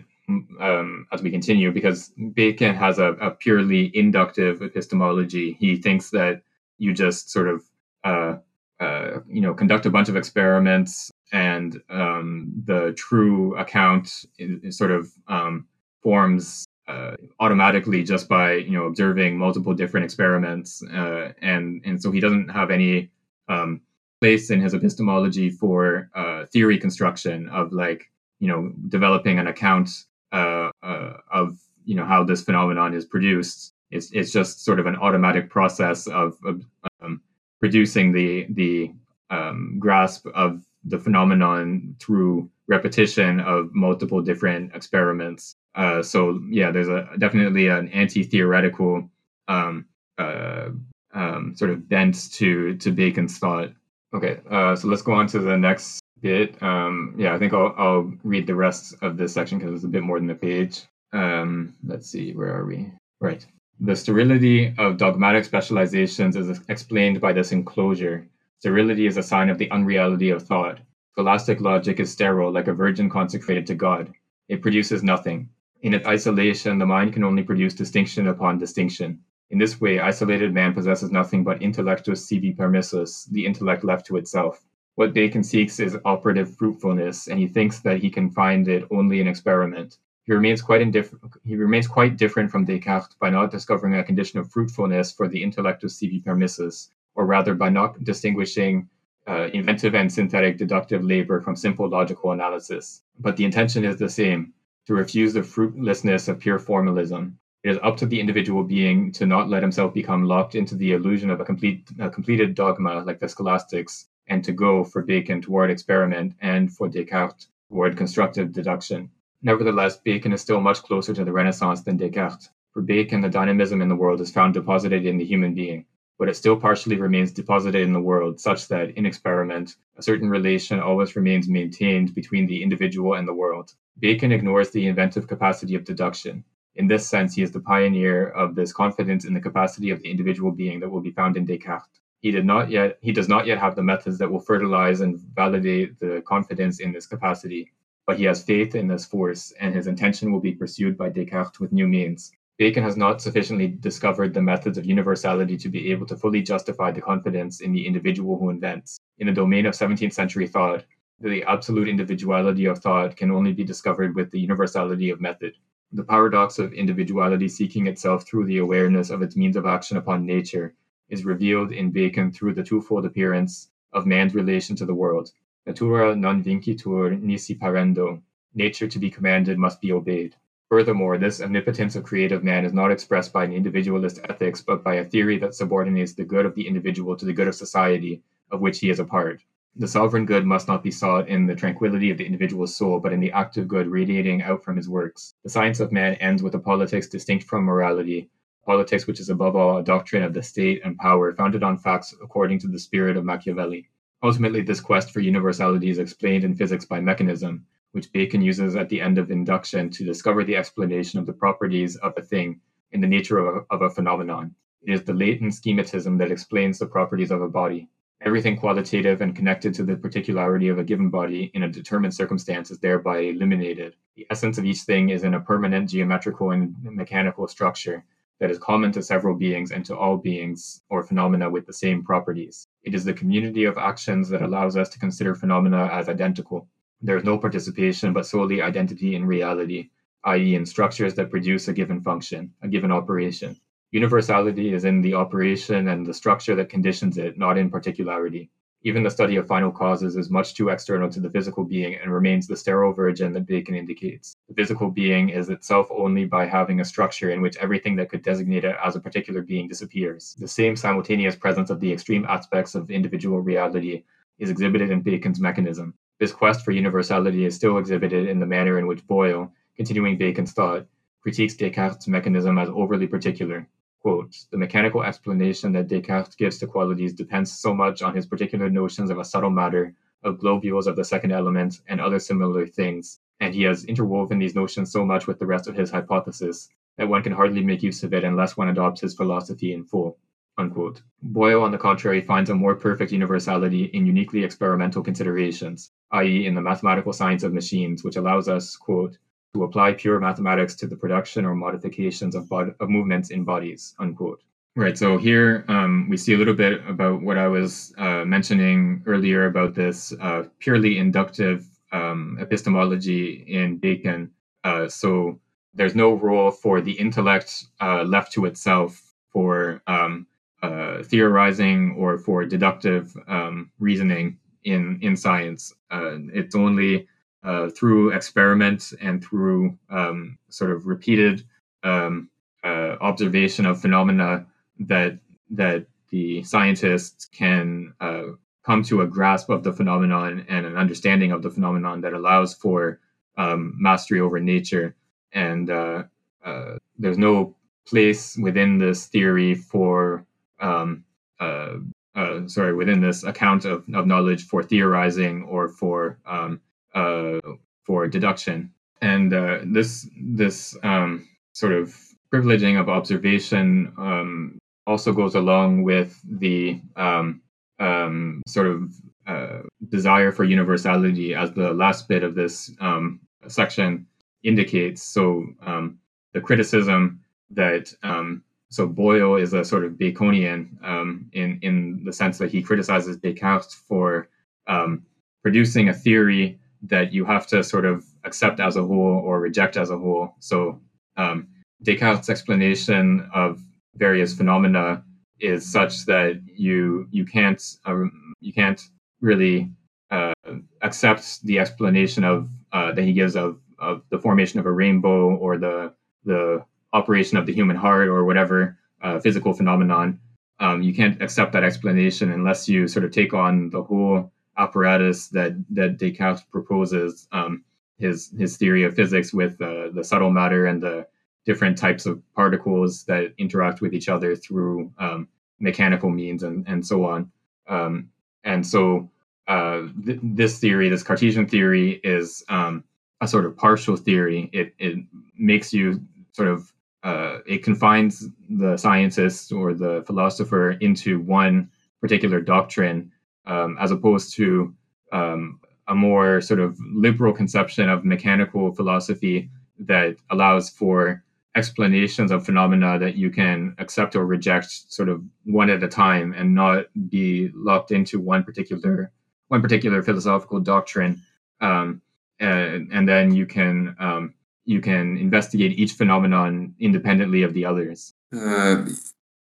um, as we continue, because Bacon has a, a purely inductive epistemology. He thinks that you just sort of, uh, uh, you know, conduct a bunch of experiments, and um, the true account in, in sort of um, forms uh, automatically just by, you know, observing multiple different experiments. Uh, and, and so he doesn't have any um, place in his epistemology for uh, theory construction of, like, you know, developing an account uh, uh, of, you know, how this phenomenon is produced. It's it's just sort of an automatic process of, of um, producing the the um, grasp of the phenomenon through repetition of multiple different experiments. Uh, so yeah, there's a definitely an anti-theoretical um, uh, um, sort of bent to to Bacon's thought. Okay, uh, so let's go on to the next bit. Um, yeah, I think I'll, I'll read the rest of this section because it's a bit more than a page. Um, let's see, where are we? Right. The sterility of dogmatic specializations is explained by this enclosure. Sterility is a sign of the unreality of thought. Scholastic logic is sterile, like a virgin consecrated to God. It produces nothing. In its isolation, the mind can only produce distinction upon distinction. In this way, isolated man possesses nothing but intellectus sibi permissus, the intellect left to itself. What Bacon seeks is operative fruitfulness, and he thinks that he can find it only in experiment. He remains quite indifferent. He remains quite different from Descartes by not discovering a condition of fruitfulness for the intellectus sibi permissus, or rather by not distinguishing uh, inventive and synthetic deductive labor from simple logical analysis. But the intention is the same: to refuse the fruitlessness of pure formalism. It is up to the individual being to not let himself become locked into the illusion of a complete, a completed dogma like the scholastics, and to go, for Bacon, toward experiment, and for Descartes, toward constructive deduction. Nevertheless, Bacon is still much closer to the Renaissance than Descartes. For Bacon, the dynamism in the world is found deposited in the human being, but it still partially remains deposited in the world, such that, in experiment, a certain relation always remains maintained between the individual and the world. Bacon ignores the inventive capacity of deduction. In this sense, he is the pioneer of this confidence in the capacity of the individual being that will be found in Descartes. He did not yet, he does not yet have the methods that will fertilize and validate the confidence in this capacity, but he has faith in this force, and his intention will be pursued by Descartes with new means. Bacon has not sufficiently discovered the methods of universality to be able to fully justify the confidence in the individual who invents. In the domain of seventeenth century thought, the absolute individuality of thought can only be discovered with the universality of method. The paradox of individuality seeking itself through the awareness of its means of action upon nature is revealed in Bacon through the twofold appearance of man's relation to the world. Natura non vincitur nisi parendo. Nature to be commanded must be obeyed. Furthermore, this omnipotence of creative man is not expressed by an individualist ethics, but by a theory that subordinates the good of the individual to the good of society, of which he is a part. The sovereign good must not be sought in the tranquility of the individual's soul, but in the active good radiating out from his works. The science of man ends with a politics distinct from morality, politics which is above all a doctrine of the state and power, founded on facts according to the spirit of Machiavelli. Ultimately, this quest for universality is explained in physics by mechanism, which Bacon uses at the end of induction to discover the explanation of the properties of a thing in the nature of a, of a phenomenon. It is the latent schematism that explains the properties of a body. Everything qualitative and connected to the particularity of a given body in a determined circumstance is thereby eliminated. The essence of each thing is in a permanent geometrical and mechanical structure that is common to several beings and to all beings or phenomena with the same properties. It is the community of actions that allows us to consider phenomena as identical. There is no participation but solely identity in reality, that is in structures that produce a given function, a given operation. Universality is in the operation and the structure that conditions it, not in particularity. Even the study of final causes is much too external to the physical being and remains the sterile virgin that Bacon indicates. The physical being is itself only by having a structure in which everything that could designate it as a particular being disappears. The same simultaneous presence of the extreme aspects of individual reality is exhibited in Bacon's mechanism. This quest for universality is still exhibited in the manner in which Boyle, continuing Bacon's thought, critiques Descartes' mechanism as overly particular. Quote, the mechanical explanation that Descartes gives to qualities depends so much on his particular notions of a subtle matter, of globules of the second element, and other similar things, and he has interwoven these notions so much with the rest of his hypothesis that one can hardly make use of it unless one adopts his philosophy in full. Unquote. Boyle, on the contrary, finds a more perfect universality in uniquely experimental considerations, that is in the mathematical science of machines, which allows us, quote, to apply pure mathematics to the production or modifications of, bod- of movements in bodies, unquote. Right, so here um, we see a little bit about what I was uh, mentioning earlier about this uh, purely inductive um, epistemology in Bacon. Uh, so there's no role for the intellect uh, left to itself for um, uh, theorizing or for deductive um, reasoning in, in science. Uh, it's only uh, through experiment and through um, sort of repeated um, uh, observation of phenomena that that the scientists can uh, come to a grasp of the phenomenon and an understanding of the phenomenon that allows for um, mastery over nature. And uh, uh, there's no place within this theory for, um, uh, uh, sorry, within this account of, of knowledge for theorizing or for um, uh, for deduction. And uh, this this um, sort of privileging of observation um, also goes along with the um, um, sort of uh, desire for universality, as the last bit of this um, section indicates. So um, the criticism that um, so Boyle is a sort of Baconian um, in in the sense that he criticizes Descartes for um, producing a theory that you have to sort of accept as a whole or reject as a whole. So um, Descartes' explanation of various phenomena is such that you you can't um, you can't really uh, accept the explanation of uh, that he gives of of the formation of a rainbow or the the operation of the human heart or whatever uh, physical phenomenon. Um, you can't accept that explanation unless you sort of take on the whole apparatus that that Descartes proposes, um, his his theory of physics with uh, the subtle matter and the different types of particles that interact with each other through um, mechanical means and, and so on. Um, and so uh, th- this theory, this Cartesian theory, is um, a sort of partial theory. It, it makes you sort of, uh, it confines the scientist or the philosopher into one particular doctrine, um, as opposed to um, a more sort of liberal conception of mechanical philosophy that allows for explanations of phenomena that you can accept or reject sort of one at a time and not be locked into one particular one particular philosophical doctrine, um, and, and then you can um, you can investigate each phenomenon independently of the others. Uh,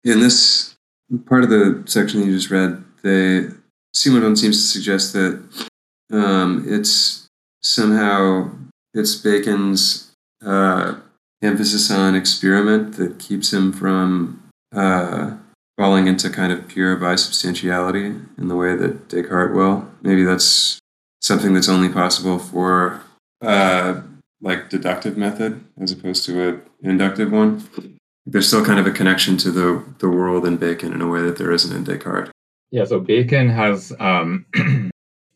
in this part of the section you just read, they, Simonton seems to suggest that um, it's somehow it's Bacon's uh, emphasis on experiment that keeps him from uh, falling into kind of pure bisubstantiality in the way that Descartes will. Maybe that's something that's only possible for uh, like deductive method as opposed to an inductive one. There's still kind of a connection to the, the world in Bacon in a way that there isn't in Descartes. Yeah, so Bacon has, um,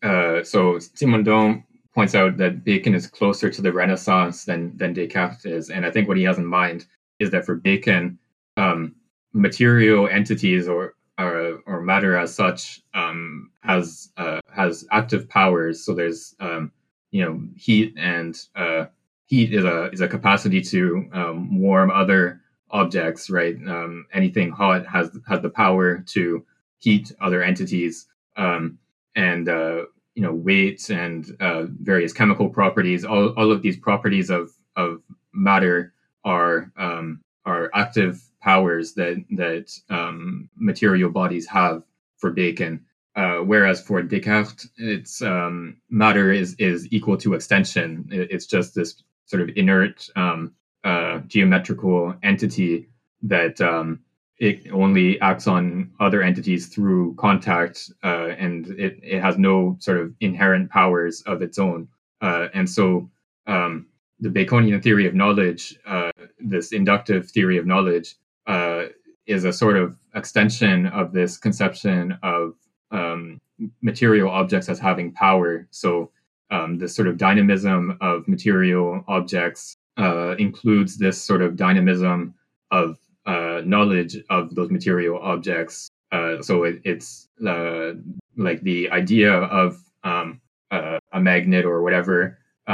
uh, so Simondon points out that Bacon is closer to the Renaissance than than Descartes is. And I think what he has in mind is that for Bacon, um, material entities or, or or matter as such um, has uh, has active powers. So there's um, you know heat, and uh, heat is a is a capacity to um, warm other objects, right? Um, anything hot has has the power to heat other entities, um, and uh, you know, weights and uh, various chemical properties. All, all of these properties of of matter are um, are active powers that that um, material bodies have for Bacon. Uh, whereas for Descartes, it's um, matter is is equal to extension. It's just this sort of inert um, uh, geometrical entity that um, it only acts on other entities through contact, uh, and it, it has no sort of inherent powers of its own. Uh, and so um, the Baconian theory of knowledge, uh, this inductive theory of knowledge, uh, is a sort of extension of this conception of um, material objects as having power. So um, this sort of dynamism of material objects uh, includes this sort of dynamism of Uh, knowledge of those material objects. Uh, so it, it's uh, like the idea of um, uh, a magnet or whatever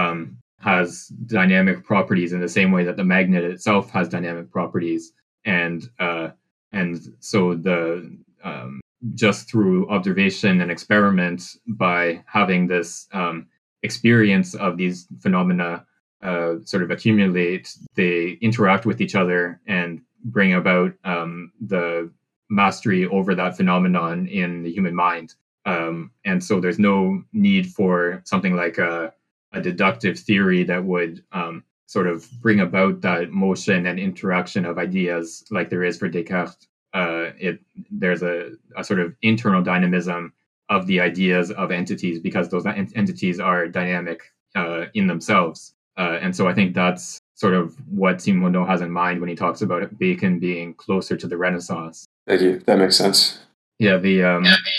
um, has dynamic properties in the same way that the magnet itself has dynamic properties. And uh, and so the um, just through observation and experiment, by having this um, experience of these phenomena uh, sort of accumulate, they interact with each other and bring about um, the mastery over that phenomenon in the human mind. Um, and so there's no need for something like a, a deductive theory that would um, sort of bring about that motion and interaction of ideas like there is for Descartes. Uh, it, there's a, a sort of internal dynamism of the ideas of entities, because those ent- entities are dynamic uh, in themselves. Uh, and so I think that's sort of what Simoneau has in mind when he talks about it, Bacon being closer to the Renaissance. Thank you. That makes sense. Yeah, the... Um, yeah, the-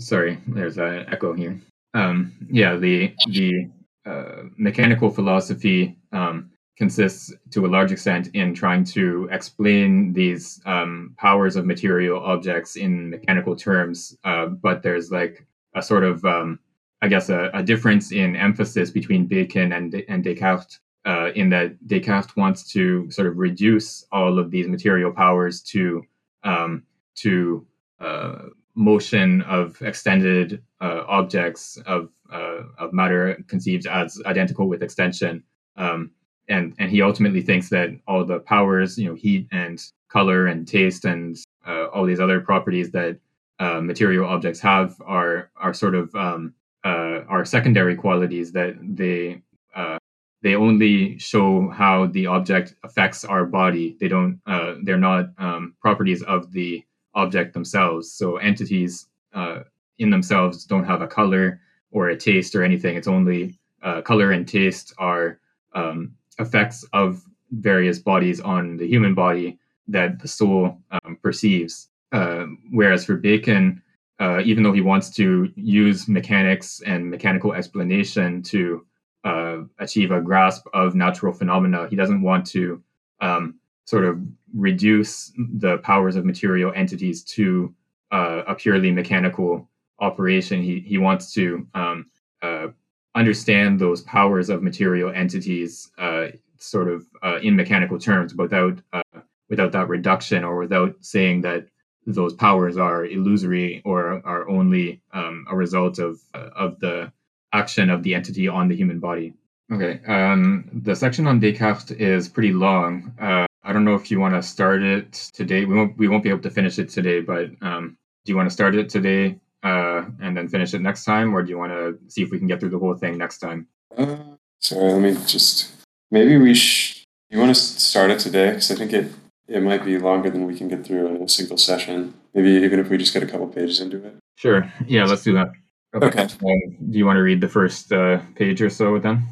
Sorry, there's an echo here. Um, yeah, the the uh, mechanical philosophy um, consists to a large extent in trying to explain these um, powers of material objects in mechanical terms, uh, but there's like a sort of, um, I guess, a, a difference in emphasis between Bacon and and Descartes, uh, in that Descartes wants to sort of reduce all of these material powers to um, to uh, motion of extended uh, objects of uh, of matter conceived as identical with extension, um, and and he ultimately thinks that all the powers, you know, heat and color and taste and uh, all these other properties that uh, material objects have are are sort of um, uh, are secondary qualities, that they uh, they only show how the object affects our body. They don't uh, they're not um, properties of the object themselves. So entities uh, in themselves don't have a color or a taste or anything. It's only uh, color and taste are um, effects of various bodies on the human body that the soul um, perceives. Uh, whereas for Bacon, uh, even though he wants to use mechanics and mechanical explanation to uh, achieve a grasp of natural phenomena, he doesn't want to um, sort of reduce the powers of material entities to uh, a purely mechanical operation. He he wants to um, uh, understand those powers of material entities uh, sort of uh, in mechanical terms, without uh, without that reduction, or without saying that those powers are illusory or are only um, a result of uh, of the action of the entity on the human body. Okay, um, the section on Descartes is pretty long. Uh, I don't know if you want to start it today. We won't, we won't be able to finish it today, but um, do you want to start it today uh, and then finish it next time? Or do you want to see if we can get through the whole thing next time? Uh, sorry, let me just... Maybe we... Sh- you want to start it today? Because I think it, it might be longer than we can get through in a single session. Maybe even if we just get a couple pages into it. Sure. Yeah, let's do that. Okay. Okay. Um, do you want to read the first uh, page or so then?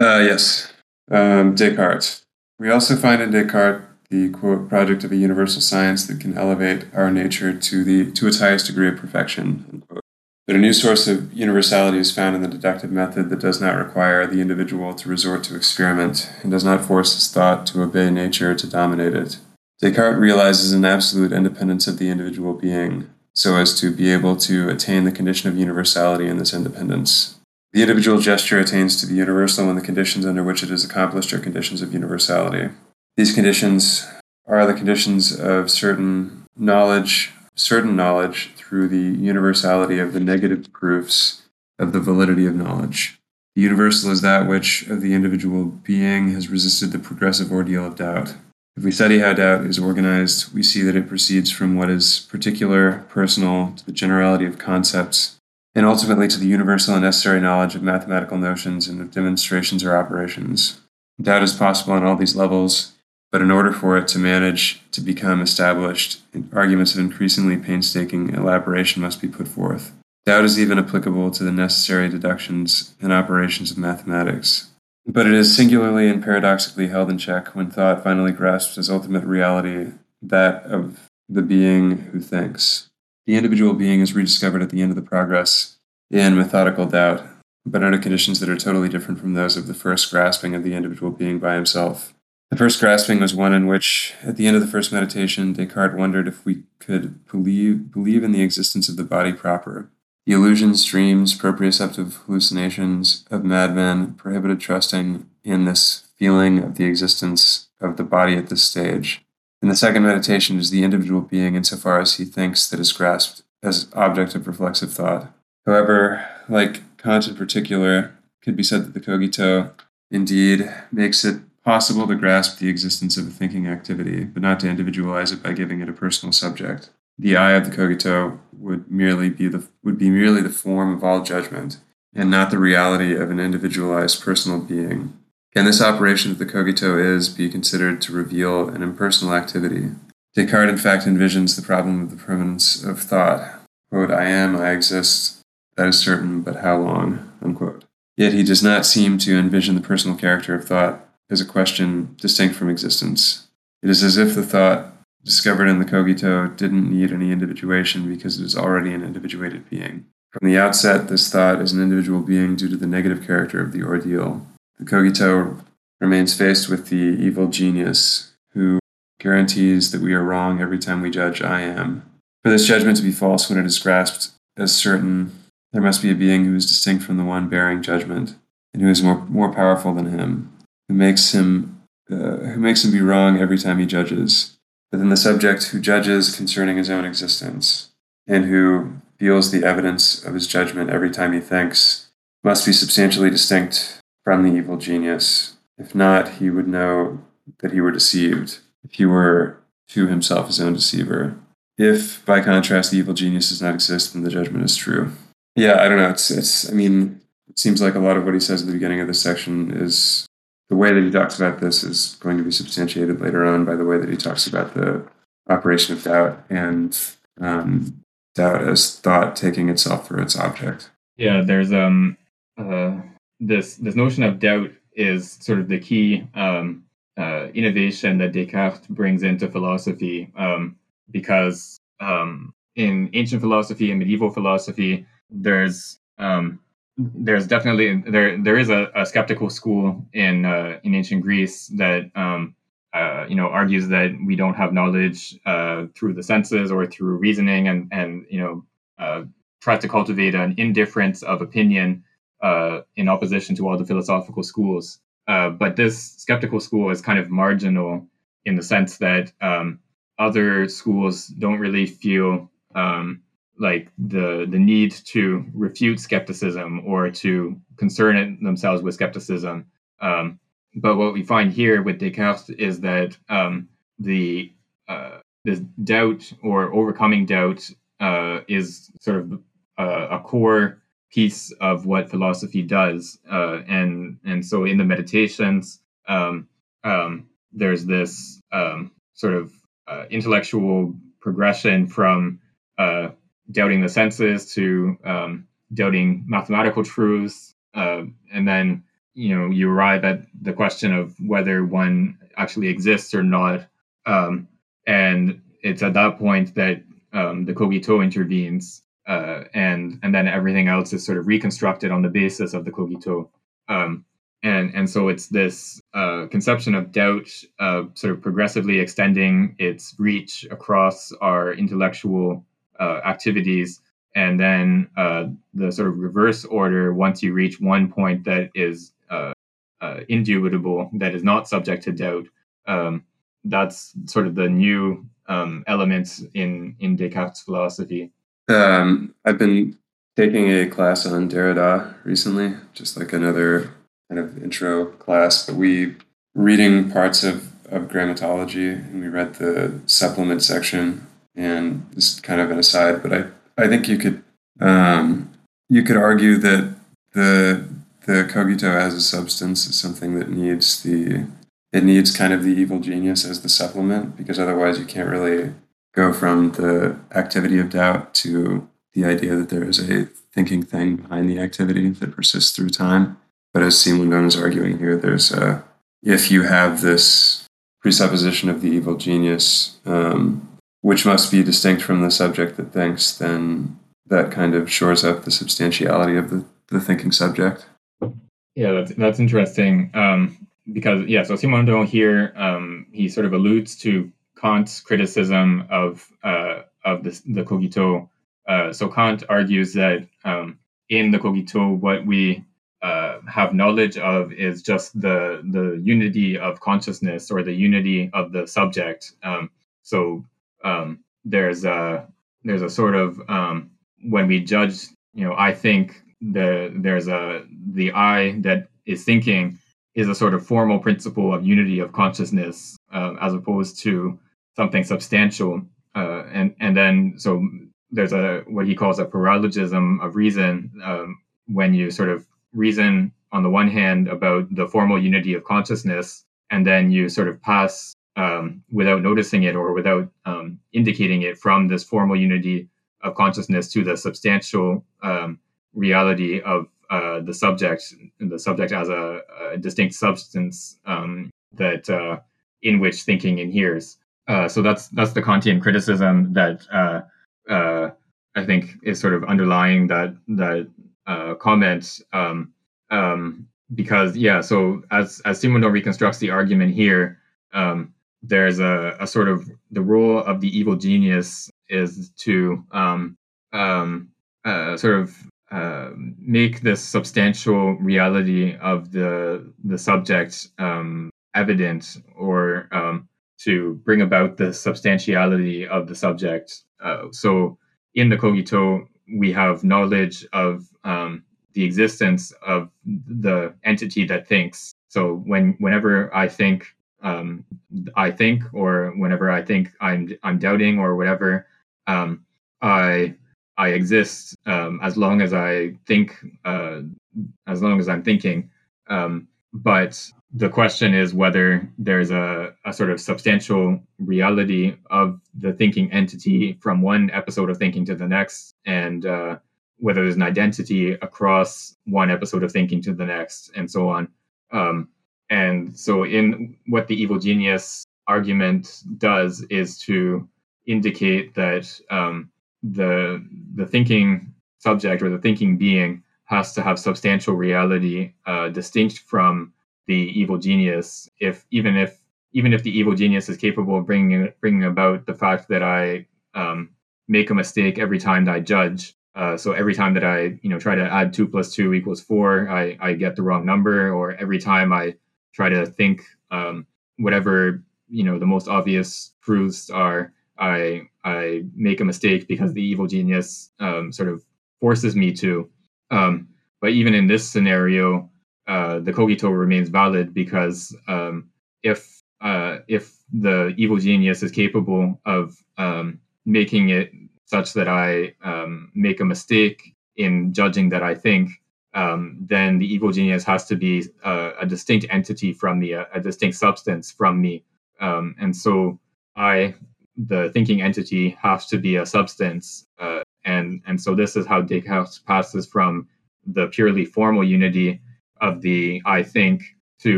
Uh, yes. Um, Descartes. We also find in Descartes the, quote, project of a universal science that can elevate our nature to the to its highest degree of perfection, unquote. But a new source of universality is found in the deductive method that does not require the individual to resort to experiment and does not force his thought to obey nature or to dominate it. Descartes realizes an absolute independence of the individual being, so as to be able to attain the condition of universality in this independence. The individual gesture attains to the universal when the conditions under which it is accomplished are conditions of universality. These conditions are the conditions of certain knowledge, certain knowledge through the universality of the negative proofs of the validity of knowledge. The universal is that which of the individual being has resisted the progressive ordeal of doubt. If we study how doubt is organized, we see that it proceeds from what is particular, personal, to the generality of concepts, and ultimately to the universal and necessary knowledge of mathematical notions and of demonstrations or operations. Doubt is possible on all these levels, but in order for it to manage to become established, arguments of increasingly painstaking elaboration must be put forth. Doubt is even applicable to the necessary deductions and operations of mathematics. But it is singularly and paradoxically held in check when thought finally grasps as ultimate reality that of the being who thinks. The individual being is rediscovered at the end of the progress in methodical doubt, but under conditions that are totally different from those of the first grasping of the individual being by himself. The first grasping was one in which, at the end of the first meditation, Descartes wondered if we could believe, believe in the existence of the body proper. The illusions, dreams, proprioceptive hallucinations of madmen prohibited trusting in this feeling of the existence of the body at this stage. And the second meditation is the individual being insofar as he thinks that is grasped as object of reflexive thought. However, like Kant in particular, it could be said that the cogito indeed makes it possible to grasp the existence of a thinking activity, but not to individualize it by giving it a personal subject. The I of the cogito would merely be the would be merely the form of all judgment, and not the reality of an individualized personal being. Can this operation of the cogito is be considered to reveal an impersonal activity? Descartes, in fact, envisions the problem of the permanence of thought. Quote, I am, I exist, that is certain, but how long? Unquote. Yet he does not seem to envision the personal character of thought as a question distinct from existence. It is as if the thought discovered in the cogito didn't need any individuation because it is already an individuated being. From the outset, this thought is an individual being due to the negative character of the ordeal. The cogito remains faced with the evil genius who guarantees that we are wrong every time we judge I am. For this judgment to be false when it is grasped as certain, there must be a being who is distinct from the one bearing judgment, and who is more, more powerful than him, who makes him uh, who makes him be wrong every time he judges. But then the subject who judges concerning his own existence, and who feels the evidence of his judgment every time he thinks, must be substantially distinct from the evil genius. If not, he would know that he were deceived, if he were to himself his own deceiver. If, by contrast, the evil genius does not exist, then the judgment is true. Yeah, I don't know. It's, it's. I mean, it seems like a lot of what he says at the beginning of this section is... the way that he talks about this is going to be substantiated later on by the way that he talks about the operation of doubt and um, doubt as thought taking itself for its object. Yeah, there's um uh, this this notion of doubt is sort of the key um, uh, innovation that Descartes brings into philosophy um, because um, in ancient philosophy and medieval philosophy, there's um, There's definitely there there is a, a skeptical school in uh, in ancient Greece that um, uh, you know argues that we don't have knowledge uh, through the senses or through reasoning, and and you know uh, tries to cultivate an indifference of opinion uh, in opposition to all the philosophical schools. Uh, but this skeptical school is kind of marginal in the sense that um, other schools don't really feel Um, like the the need to refute skepticism or to concern it themselves with skepticism. Um, but what we find here with Descartes is that um, the uh, this doubt or overcoming doubt uh, is sort of a, a core piece of what philosophy does. Uh, and and so in the meditations, um, um, there's this um, sort of uh, intellectual progression from uh, doubting the senses to um, doubting mathematical truths. Uh, and then, you know, you arrive at the question of whether one actually exists or not. Um, and it's at that point that um, the cogito intervenes. Uh, and and then everything else is sort of reconstructed on the basis of the cogito. Um, and, and so it's this uh, conception of doubt uh, sort of progressively extending its reach across our intellectual Uh, activities, and then uh, the sort of reverse order, once you reach one point that is uh, uh, indubitable, that is not subject to doubt, um, that's sort of the new um, elements in, in Descartes' philosophy. Um, I've been taking a class on Derrida recently, just like another kind of intro class, but we reading parts of, of grammatology, and we read the supplement section. And this is kind of an aside, but I, I think you could um, you could argue that the the cogito as a substance is something that needs the it needs kind of the evil genius as the supplement, because otherwise you can't really go from the activity of doubt to the idea that there is a thinking thing behind the activity that persists through time. But as Simondon is arguing here, there's a, if you have this presupposition of the evil genius, um, which must be distinct from the subject that thinks, then that kind of shores up the substantiality of the, the thinking subject. Yeah, that's, that's interesting. Um, because, yeah, so Simondon here, um, he sort of alludes to Kant's criticism of uh, of this, the cogito Uh, so Kant argues that um, in the cogito, what we uh, have knowledge of is just the the unity of consciousness or the unity of the subject. Um, so um, there's a there's a sort of um, when we judge, you know, I think the there's a the I that is thinking is a sort of formal principle of unity of consciousness uh, as opposed to something substantial. Uh, and and then so there's a what he calls a paralogism of reason um, when you sort of reason on the one hand about the formal unity of consciousness, and then you sort of pass um, without noticing it or without um, indicating it from this formal unity of consciousness to the substantial um, reality of uh, the subject, the subject as a, a distinct substance um, that uh, in which thinking inheres. Uh, so that's that's the Kantian criticism that uh, uh, I think is sort of underlying that that uh, comment. Um, um, because yeah, so as as Simoneau reconstructs the argument here, um, there's a, a sort of the role of the evil genius is to um, um, uh, sort of uh, make this substantial reality of the the subject um, evident or um, to bring about the substantiality of the subject. Uh, so in the cogito, we have knowledge of um, the existence of the entity that thinks. So when whenever I think, um, I think, or whenever I think I'm I'm doubting or whatever, um, I I exist um, as long as I think, uh, as long as I'm thinking. Um, but the question is whether there's a, a sort of substantial reality of the thinking entity from one episode of thinking to the next, and uh, whether there's an identity across one episode of thinking to the next, and so on. Um, and so in what the evil genius argument does is to indicate that um, the the thinking subject or the thinking being has to have substantial reality uh, distinct from the evil genius, if even if even if the evil genius is capable of bringing bringing about the fact that I um, make a mistake every time that I judge. Uh, so every time that I you know try to add two plus two equals four, I, I get the wrong number. Or every time I try to think um, whatever you know the most obvious proofs are, I I make a mistake because the evil genius um, sort of forces me to. Um, but even in this scenario, Uh, the cogito remains valid because um, if uh, if the evil genius is capable of um, making it such that I um, make a mistake in judging that I think, um, then the evil genius has to be a, a distinct entity from me, a, a distinct substance from me, um, and so I, the thinking entity, has to be a substance, uh, and and so this is how Descartes passes from the purely formal unity of the I think to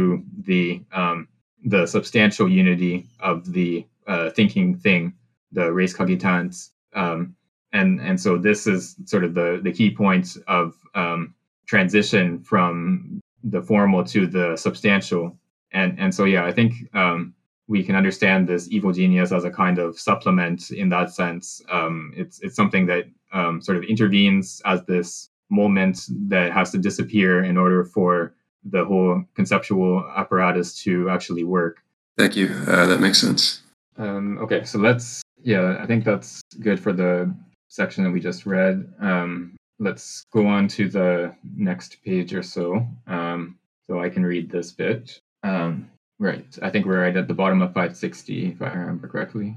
the um, the substantial unity of the uh, thinking thing, the res cogitans, um, and and so this is sort of the the key point of um, transition from the formal to the substantial, and and so yeah, I think um, we can understand this evil genius as a kind of supplement in that sense. Um, it's it's something that um, sort of intervenes as this moment that has to disappear in order for the whole conceptual apparatus to actually work. Thank you. Uh, that makes sense. Um, okay, so let's, yeah, I think that's good for the section that we just read. Um, let's go on to the next page or so, um, so I can read this bit. Um, right, I think we're right at the bottom of five sixty, if I remember correctly.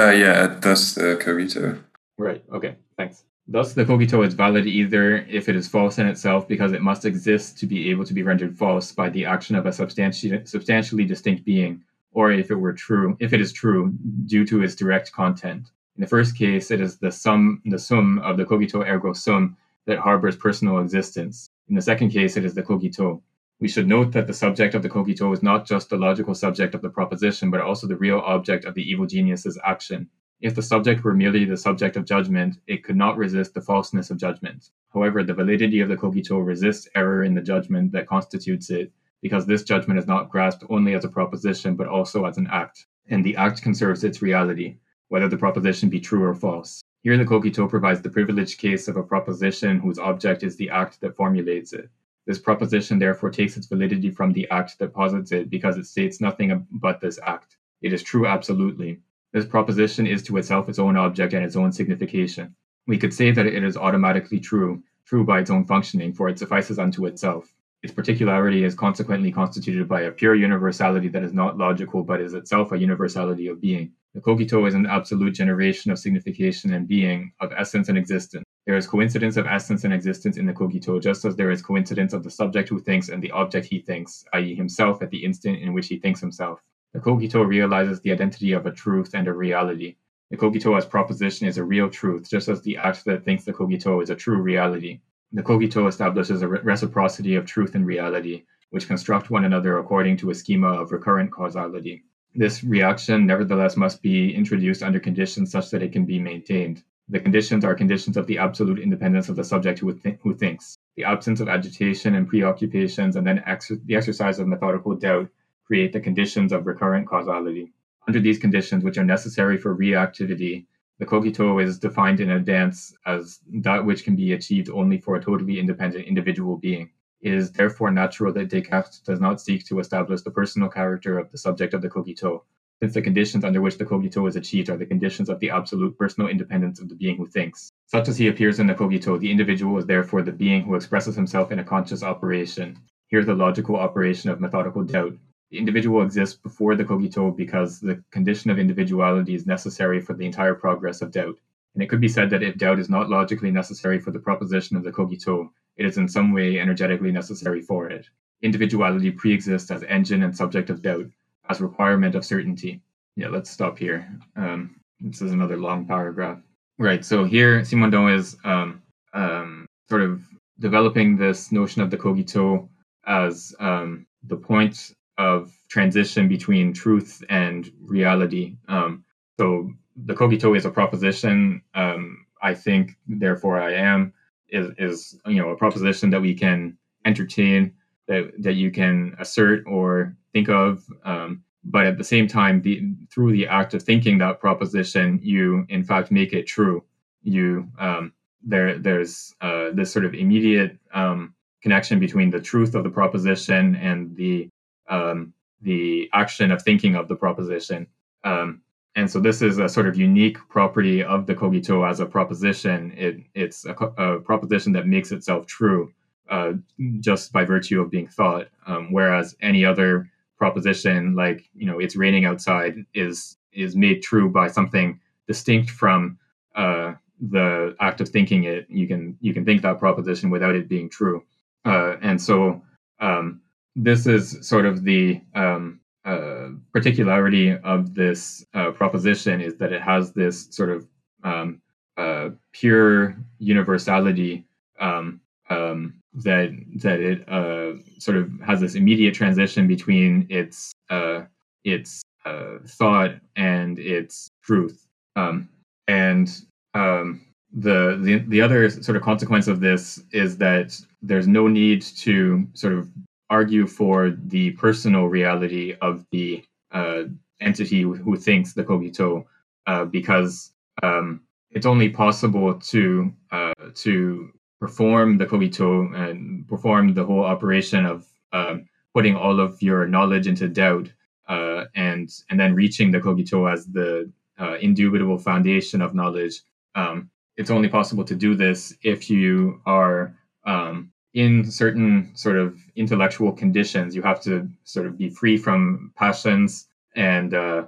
Uh, yeah, that's the cogito. Right, okay, thanks. Thus, the cogito is valid either if it is false in itself because it must exist to be able to be rendered false by the action of a substanti- substantially distinct being, or if it were true, if it is true, due to its direct content. In the first case, it is the sum, the sum of the cogito ergo sum that harbors personal existence. In the second case, it is the cogito. We should note that the subject of the cogito is not just the logical subject of the proposition, but also the real object of the evil genius's action. If the subject were merely the subject of judgment, it could not resist the falseness of judgment. However, the validity of the cogito resists error in the judgment that constitutes it, because this judgment is not grasped only as a proposition, but also as an act, and the act conserves its reality, whether the proposition be true or false. Here the Kokito provides the privileged case of a proposition whose object is the act that formulates it. This proposition therefore takes its validity from the act that posits it because it states nothing but this act. It is true absolutely. This proposition is to itself its own object and its own signification. We could say that it is automatically true, true by its own functioning, for it suffices unto itself. Its particularity is consequently constituted by a pure universality that is not logical but is itself a universality of being. The Kokito is an absolute generation of signification and being, of essence and existence. There is coincidence of essence and existence in the Kokito, just as there is coincidence of the subject who thinks and the object he thinks, that is himself at the instant in which he thinks himself. The Kokito realizes the identity of a truth and a reality. The Kokito as proposition is a real truth, just as the act that thinks the Kokito is a true reality. The Kokito establishes a reciprocity of truth and reality, which construct one another according to a schema of recurrent causality. This reaction, nevertheless, must be introduced under conditions such that it can be maintained. The conditions are conditions of the absolute independence of the subject who, th- who thinks. The absence of agitation and preoccupations, and then ex- the exercise of methodical doubt, create the conditions of recurrent causality. Under these conditions, which are necessary for reactivity, the Kokito is defined in a dance as that which can be achieved only for a totally independent individual being. It is therefore natural that Descartes does not seek to establish the personal character of the subject of the Kokito, since the conditions under which the Kokito is achieved are the conditions of the absolute personal independence of the being who thinks. Such as he appears in the Kokito, the individual is therefore the being who expresses himself in a conscious operation, here the logical operation of methodical doubt. The individual exists before the Kokito because the condition of individuality is necessary for the entire progress of doubt. And it could be said that if doubt is not logically necessary for the proposition of the Kokito, it is in some way energetically necessary for it. Individuality pre-exists as engine and subject of doubt, as requirement of certainty. Yeah, let's stop here. Um, this is another long paragraph. Right, so here Simondon is um, um, sort of developing this notion of the Kokito as um, the point of transition between truth and reality. Um, so the Kokito is a proposition. Um, I think, therefore I am, is, is, you know, a proposition that we can entertain, that, that you can assert or think of. Um, but at the same time, the, through the act of thinking that proposition, you in fact make it true. You, um, there, there's uh, this sort of immediate um, connection between the truth of the proposition and the Um, the action of thinking of the proposition. Um, and so this is a sort of unique property of the Kokito as a proposition. It, it's a, a proposition that makes itself true uh, just by virtue of being thought, um, whereas any other proposition, like, you know, it's raining outside, is is made true by something distinct from uh, the act of thinking it. You can, you can think that proposition without it being true. Uh, and so... Um, This is sort of the um, uh, particularity of this uh, proposition, is that it has this sort of um, uh, pure universality um, um, that that it uh, sort of has this immediate transition between its uh, its uh, thought and its truth, um, and um, the, the the other sort of consequence of this is that there's no need to sort of argue for the personal reality of the uh, entity who thinks the Kokito, uh, because um, it's only possible to uh, to perform the Kokito and perform the whole operation of um, putting all of your knowledge into doubt, uh, and and then reaching the Kokito as the uh, indubitable foundation of knowledge. Um, it's only possible to do this if you are um, in certain sort of intellectual conditions. You have to sort of be free from passions and uh,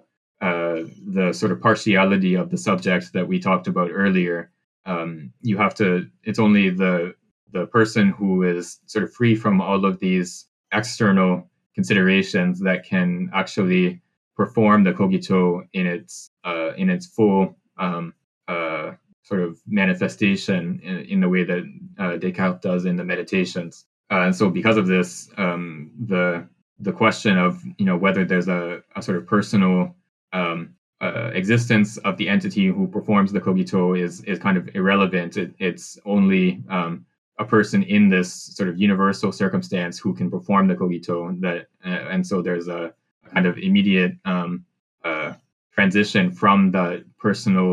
uh, the sort of partiality of the subject that we talked about earlier. Um, you have to, it's only the the person who is sort of free from all of these external considerations that can actually perform the Kokito in its uh, in its full um, uh, sort of manifestation in, in the way that uh, Descartes does in the Meditations. Uh, and so because of this, um, the the question of, you know, whether there's a, a sort of personal um, uh, existence of the entity who performs the Kokito is is kind of irrelevant. It, it's only um, a person in this sort of universal circumstance who can perform the Kokito. That, uh, and so there's a kind of immediate um, uh, transition from the personal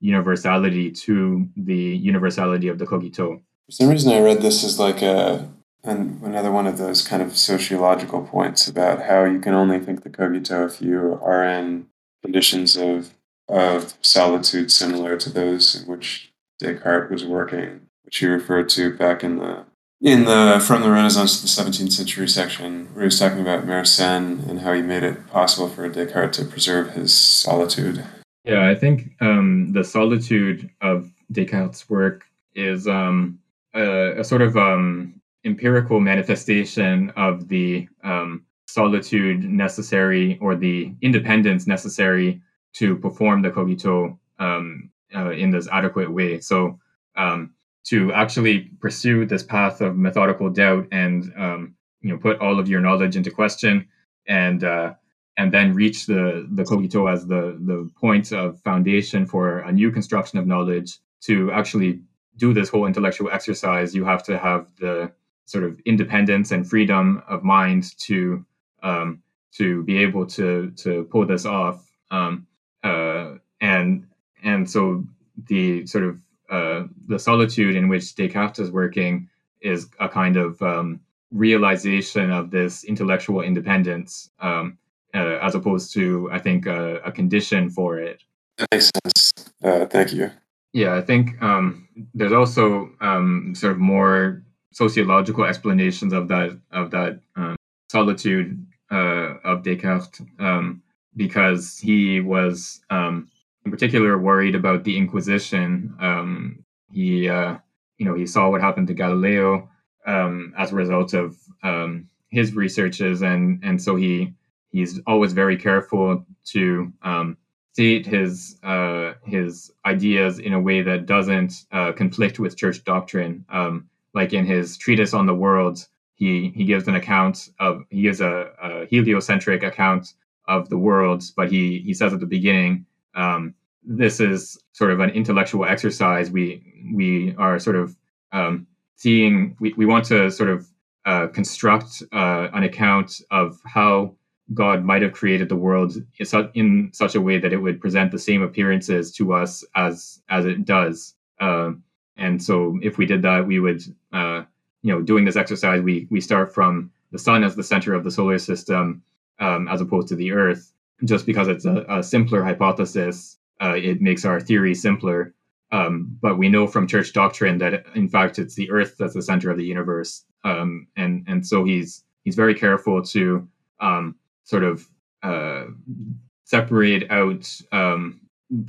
universality to the universality of the Kogito. For some reason, I read this as like a an, another one of those kind of sociological points about how you can only think the Kogito if you are in conditions of of solitude similar to those in which Descartes was working, which he referred to back in the in the From the Renaissance to the seventeenth Century section, where he was talking about Mersenne and how he made it possible for Descartes to preserve his solitude. Yeah, I think um, the solitude of Descartes' work is um, a, a sort of um, empirical manifestation of the um, solitude necessary, or the independence necessary to perform the Cogito um, uh, in this adequate way. So um, to actually pursue this path of methodical doubt and um, you know, put all of your knowledge into question, and uh, and then reach the the Cogito as the the point of foundation for a new construction of knowledge. To actually do this whole intellectual exercise, you have to have the sort of independence and freedom of mind to um, to be able to to pull this off. Um, uh, and and so the sort of uh, the solitude in which Descartes is working is a kind of um, realization of this intellectual independence, um, uh, as opposed to, I think, uh, a condition for it. That makes sense. Uh, thank you. Yeah, I think um, there's also um, sort of more sociological explanations of that of that um, solitude uh, of Descartes, um, because he was, um, in particular, worried about the Inquisition. Um, he, uh, you know, he saw what happened to Galileo um, as a result of um, his researches, and and so he he's always very careful to um, state his uh, his ideas in a way that doesn't uh, conflict with church doctrine. Um, like in his treatise on the world, he he gives an account of he gives a, a heliocentric account of the world, but he he says at the beginning, um, this is sort of an intellectual exercise. We we are sort of um, seeing, we, we want to sort of uh, construct uh, an account of how God might have created the world in such a way that it would present the same appearances to us as as it does. Uh, and so if we did that, we would, uh, you know, doing this exercise, we we start from the sun as the center of the solar system, Um, as opposed to the Earth. Just because it's a, a simpler hypothesis, uh, it makes our theory simpler. Um, but we know from church doctrine that, in fact, it's the Earth that's the center of the universe. Um, and and so he's he's very careful to um, sort of uh, separate out um,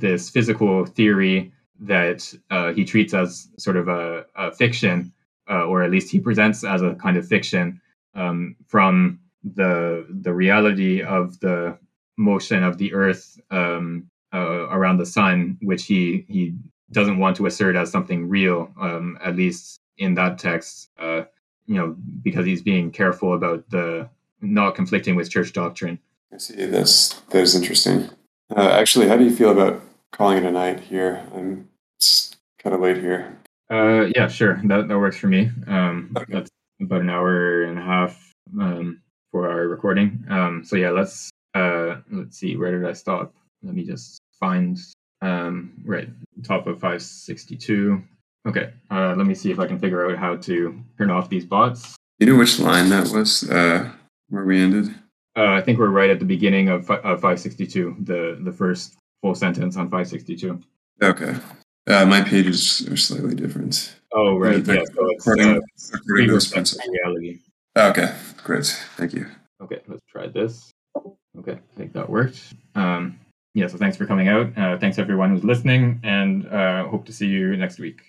this physical theory that uh, he treats as sort of a, a fiction, uh, or at least he presents as a kind of fiction, um, from the the reality of the motion of the Earth um, uh, around the sun, which he he doesn't want to assert as something real, um, at least in that text, uh, you know, because he's being careful about the not conflicting with church doctrine. I see. That's that is interesting. Uh, actually, how do you feel about calling it a night here? I'm it's kind of late here. Uh, yeah, sure. That that works for me. Um, okay. That's about an hour and a half. Um, for our recording. Um, so yeah, let's, uh, let's see, where did I stop? Let me just find, um, right, top of five sixty-two. Okay, uh, let me see if I can figure out how to turn off these bots. You know which line that was, uh, where we ended? Uh, I think we're right at the beginning of, of five sixty-two, the, the first full sentence on five sixty-two. Okay. Uh, my pages are slightly different. Oh, right, yeah, so it's according, according uh, to reality. Okay, great. Thank you. Okay, let's try this. Okay, I think that worked. Um, yeah, so thanks for coming out. Uh, thanks everyone who's listening, and uh, hope to see you next week.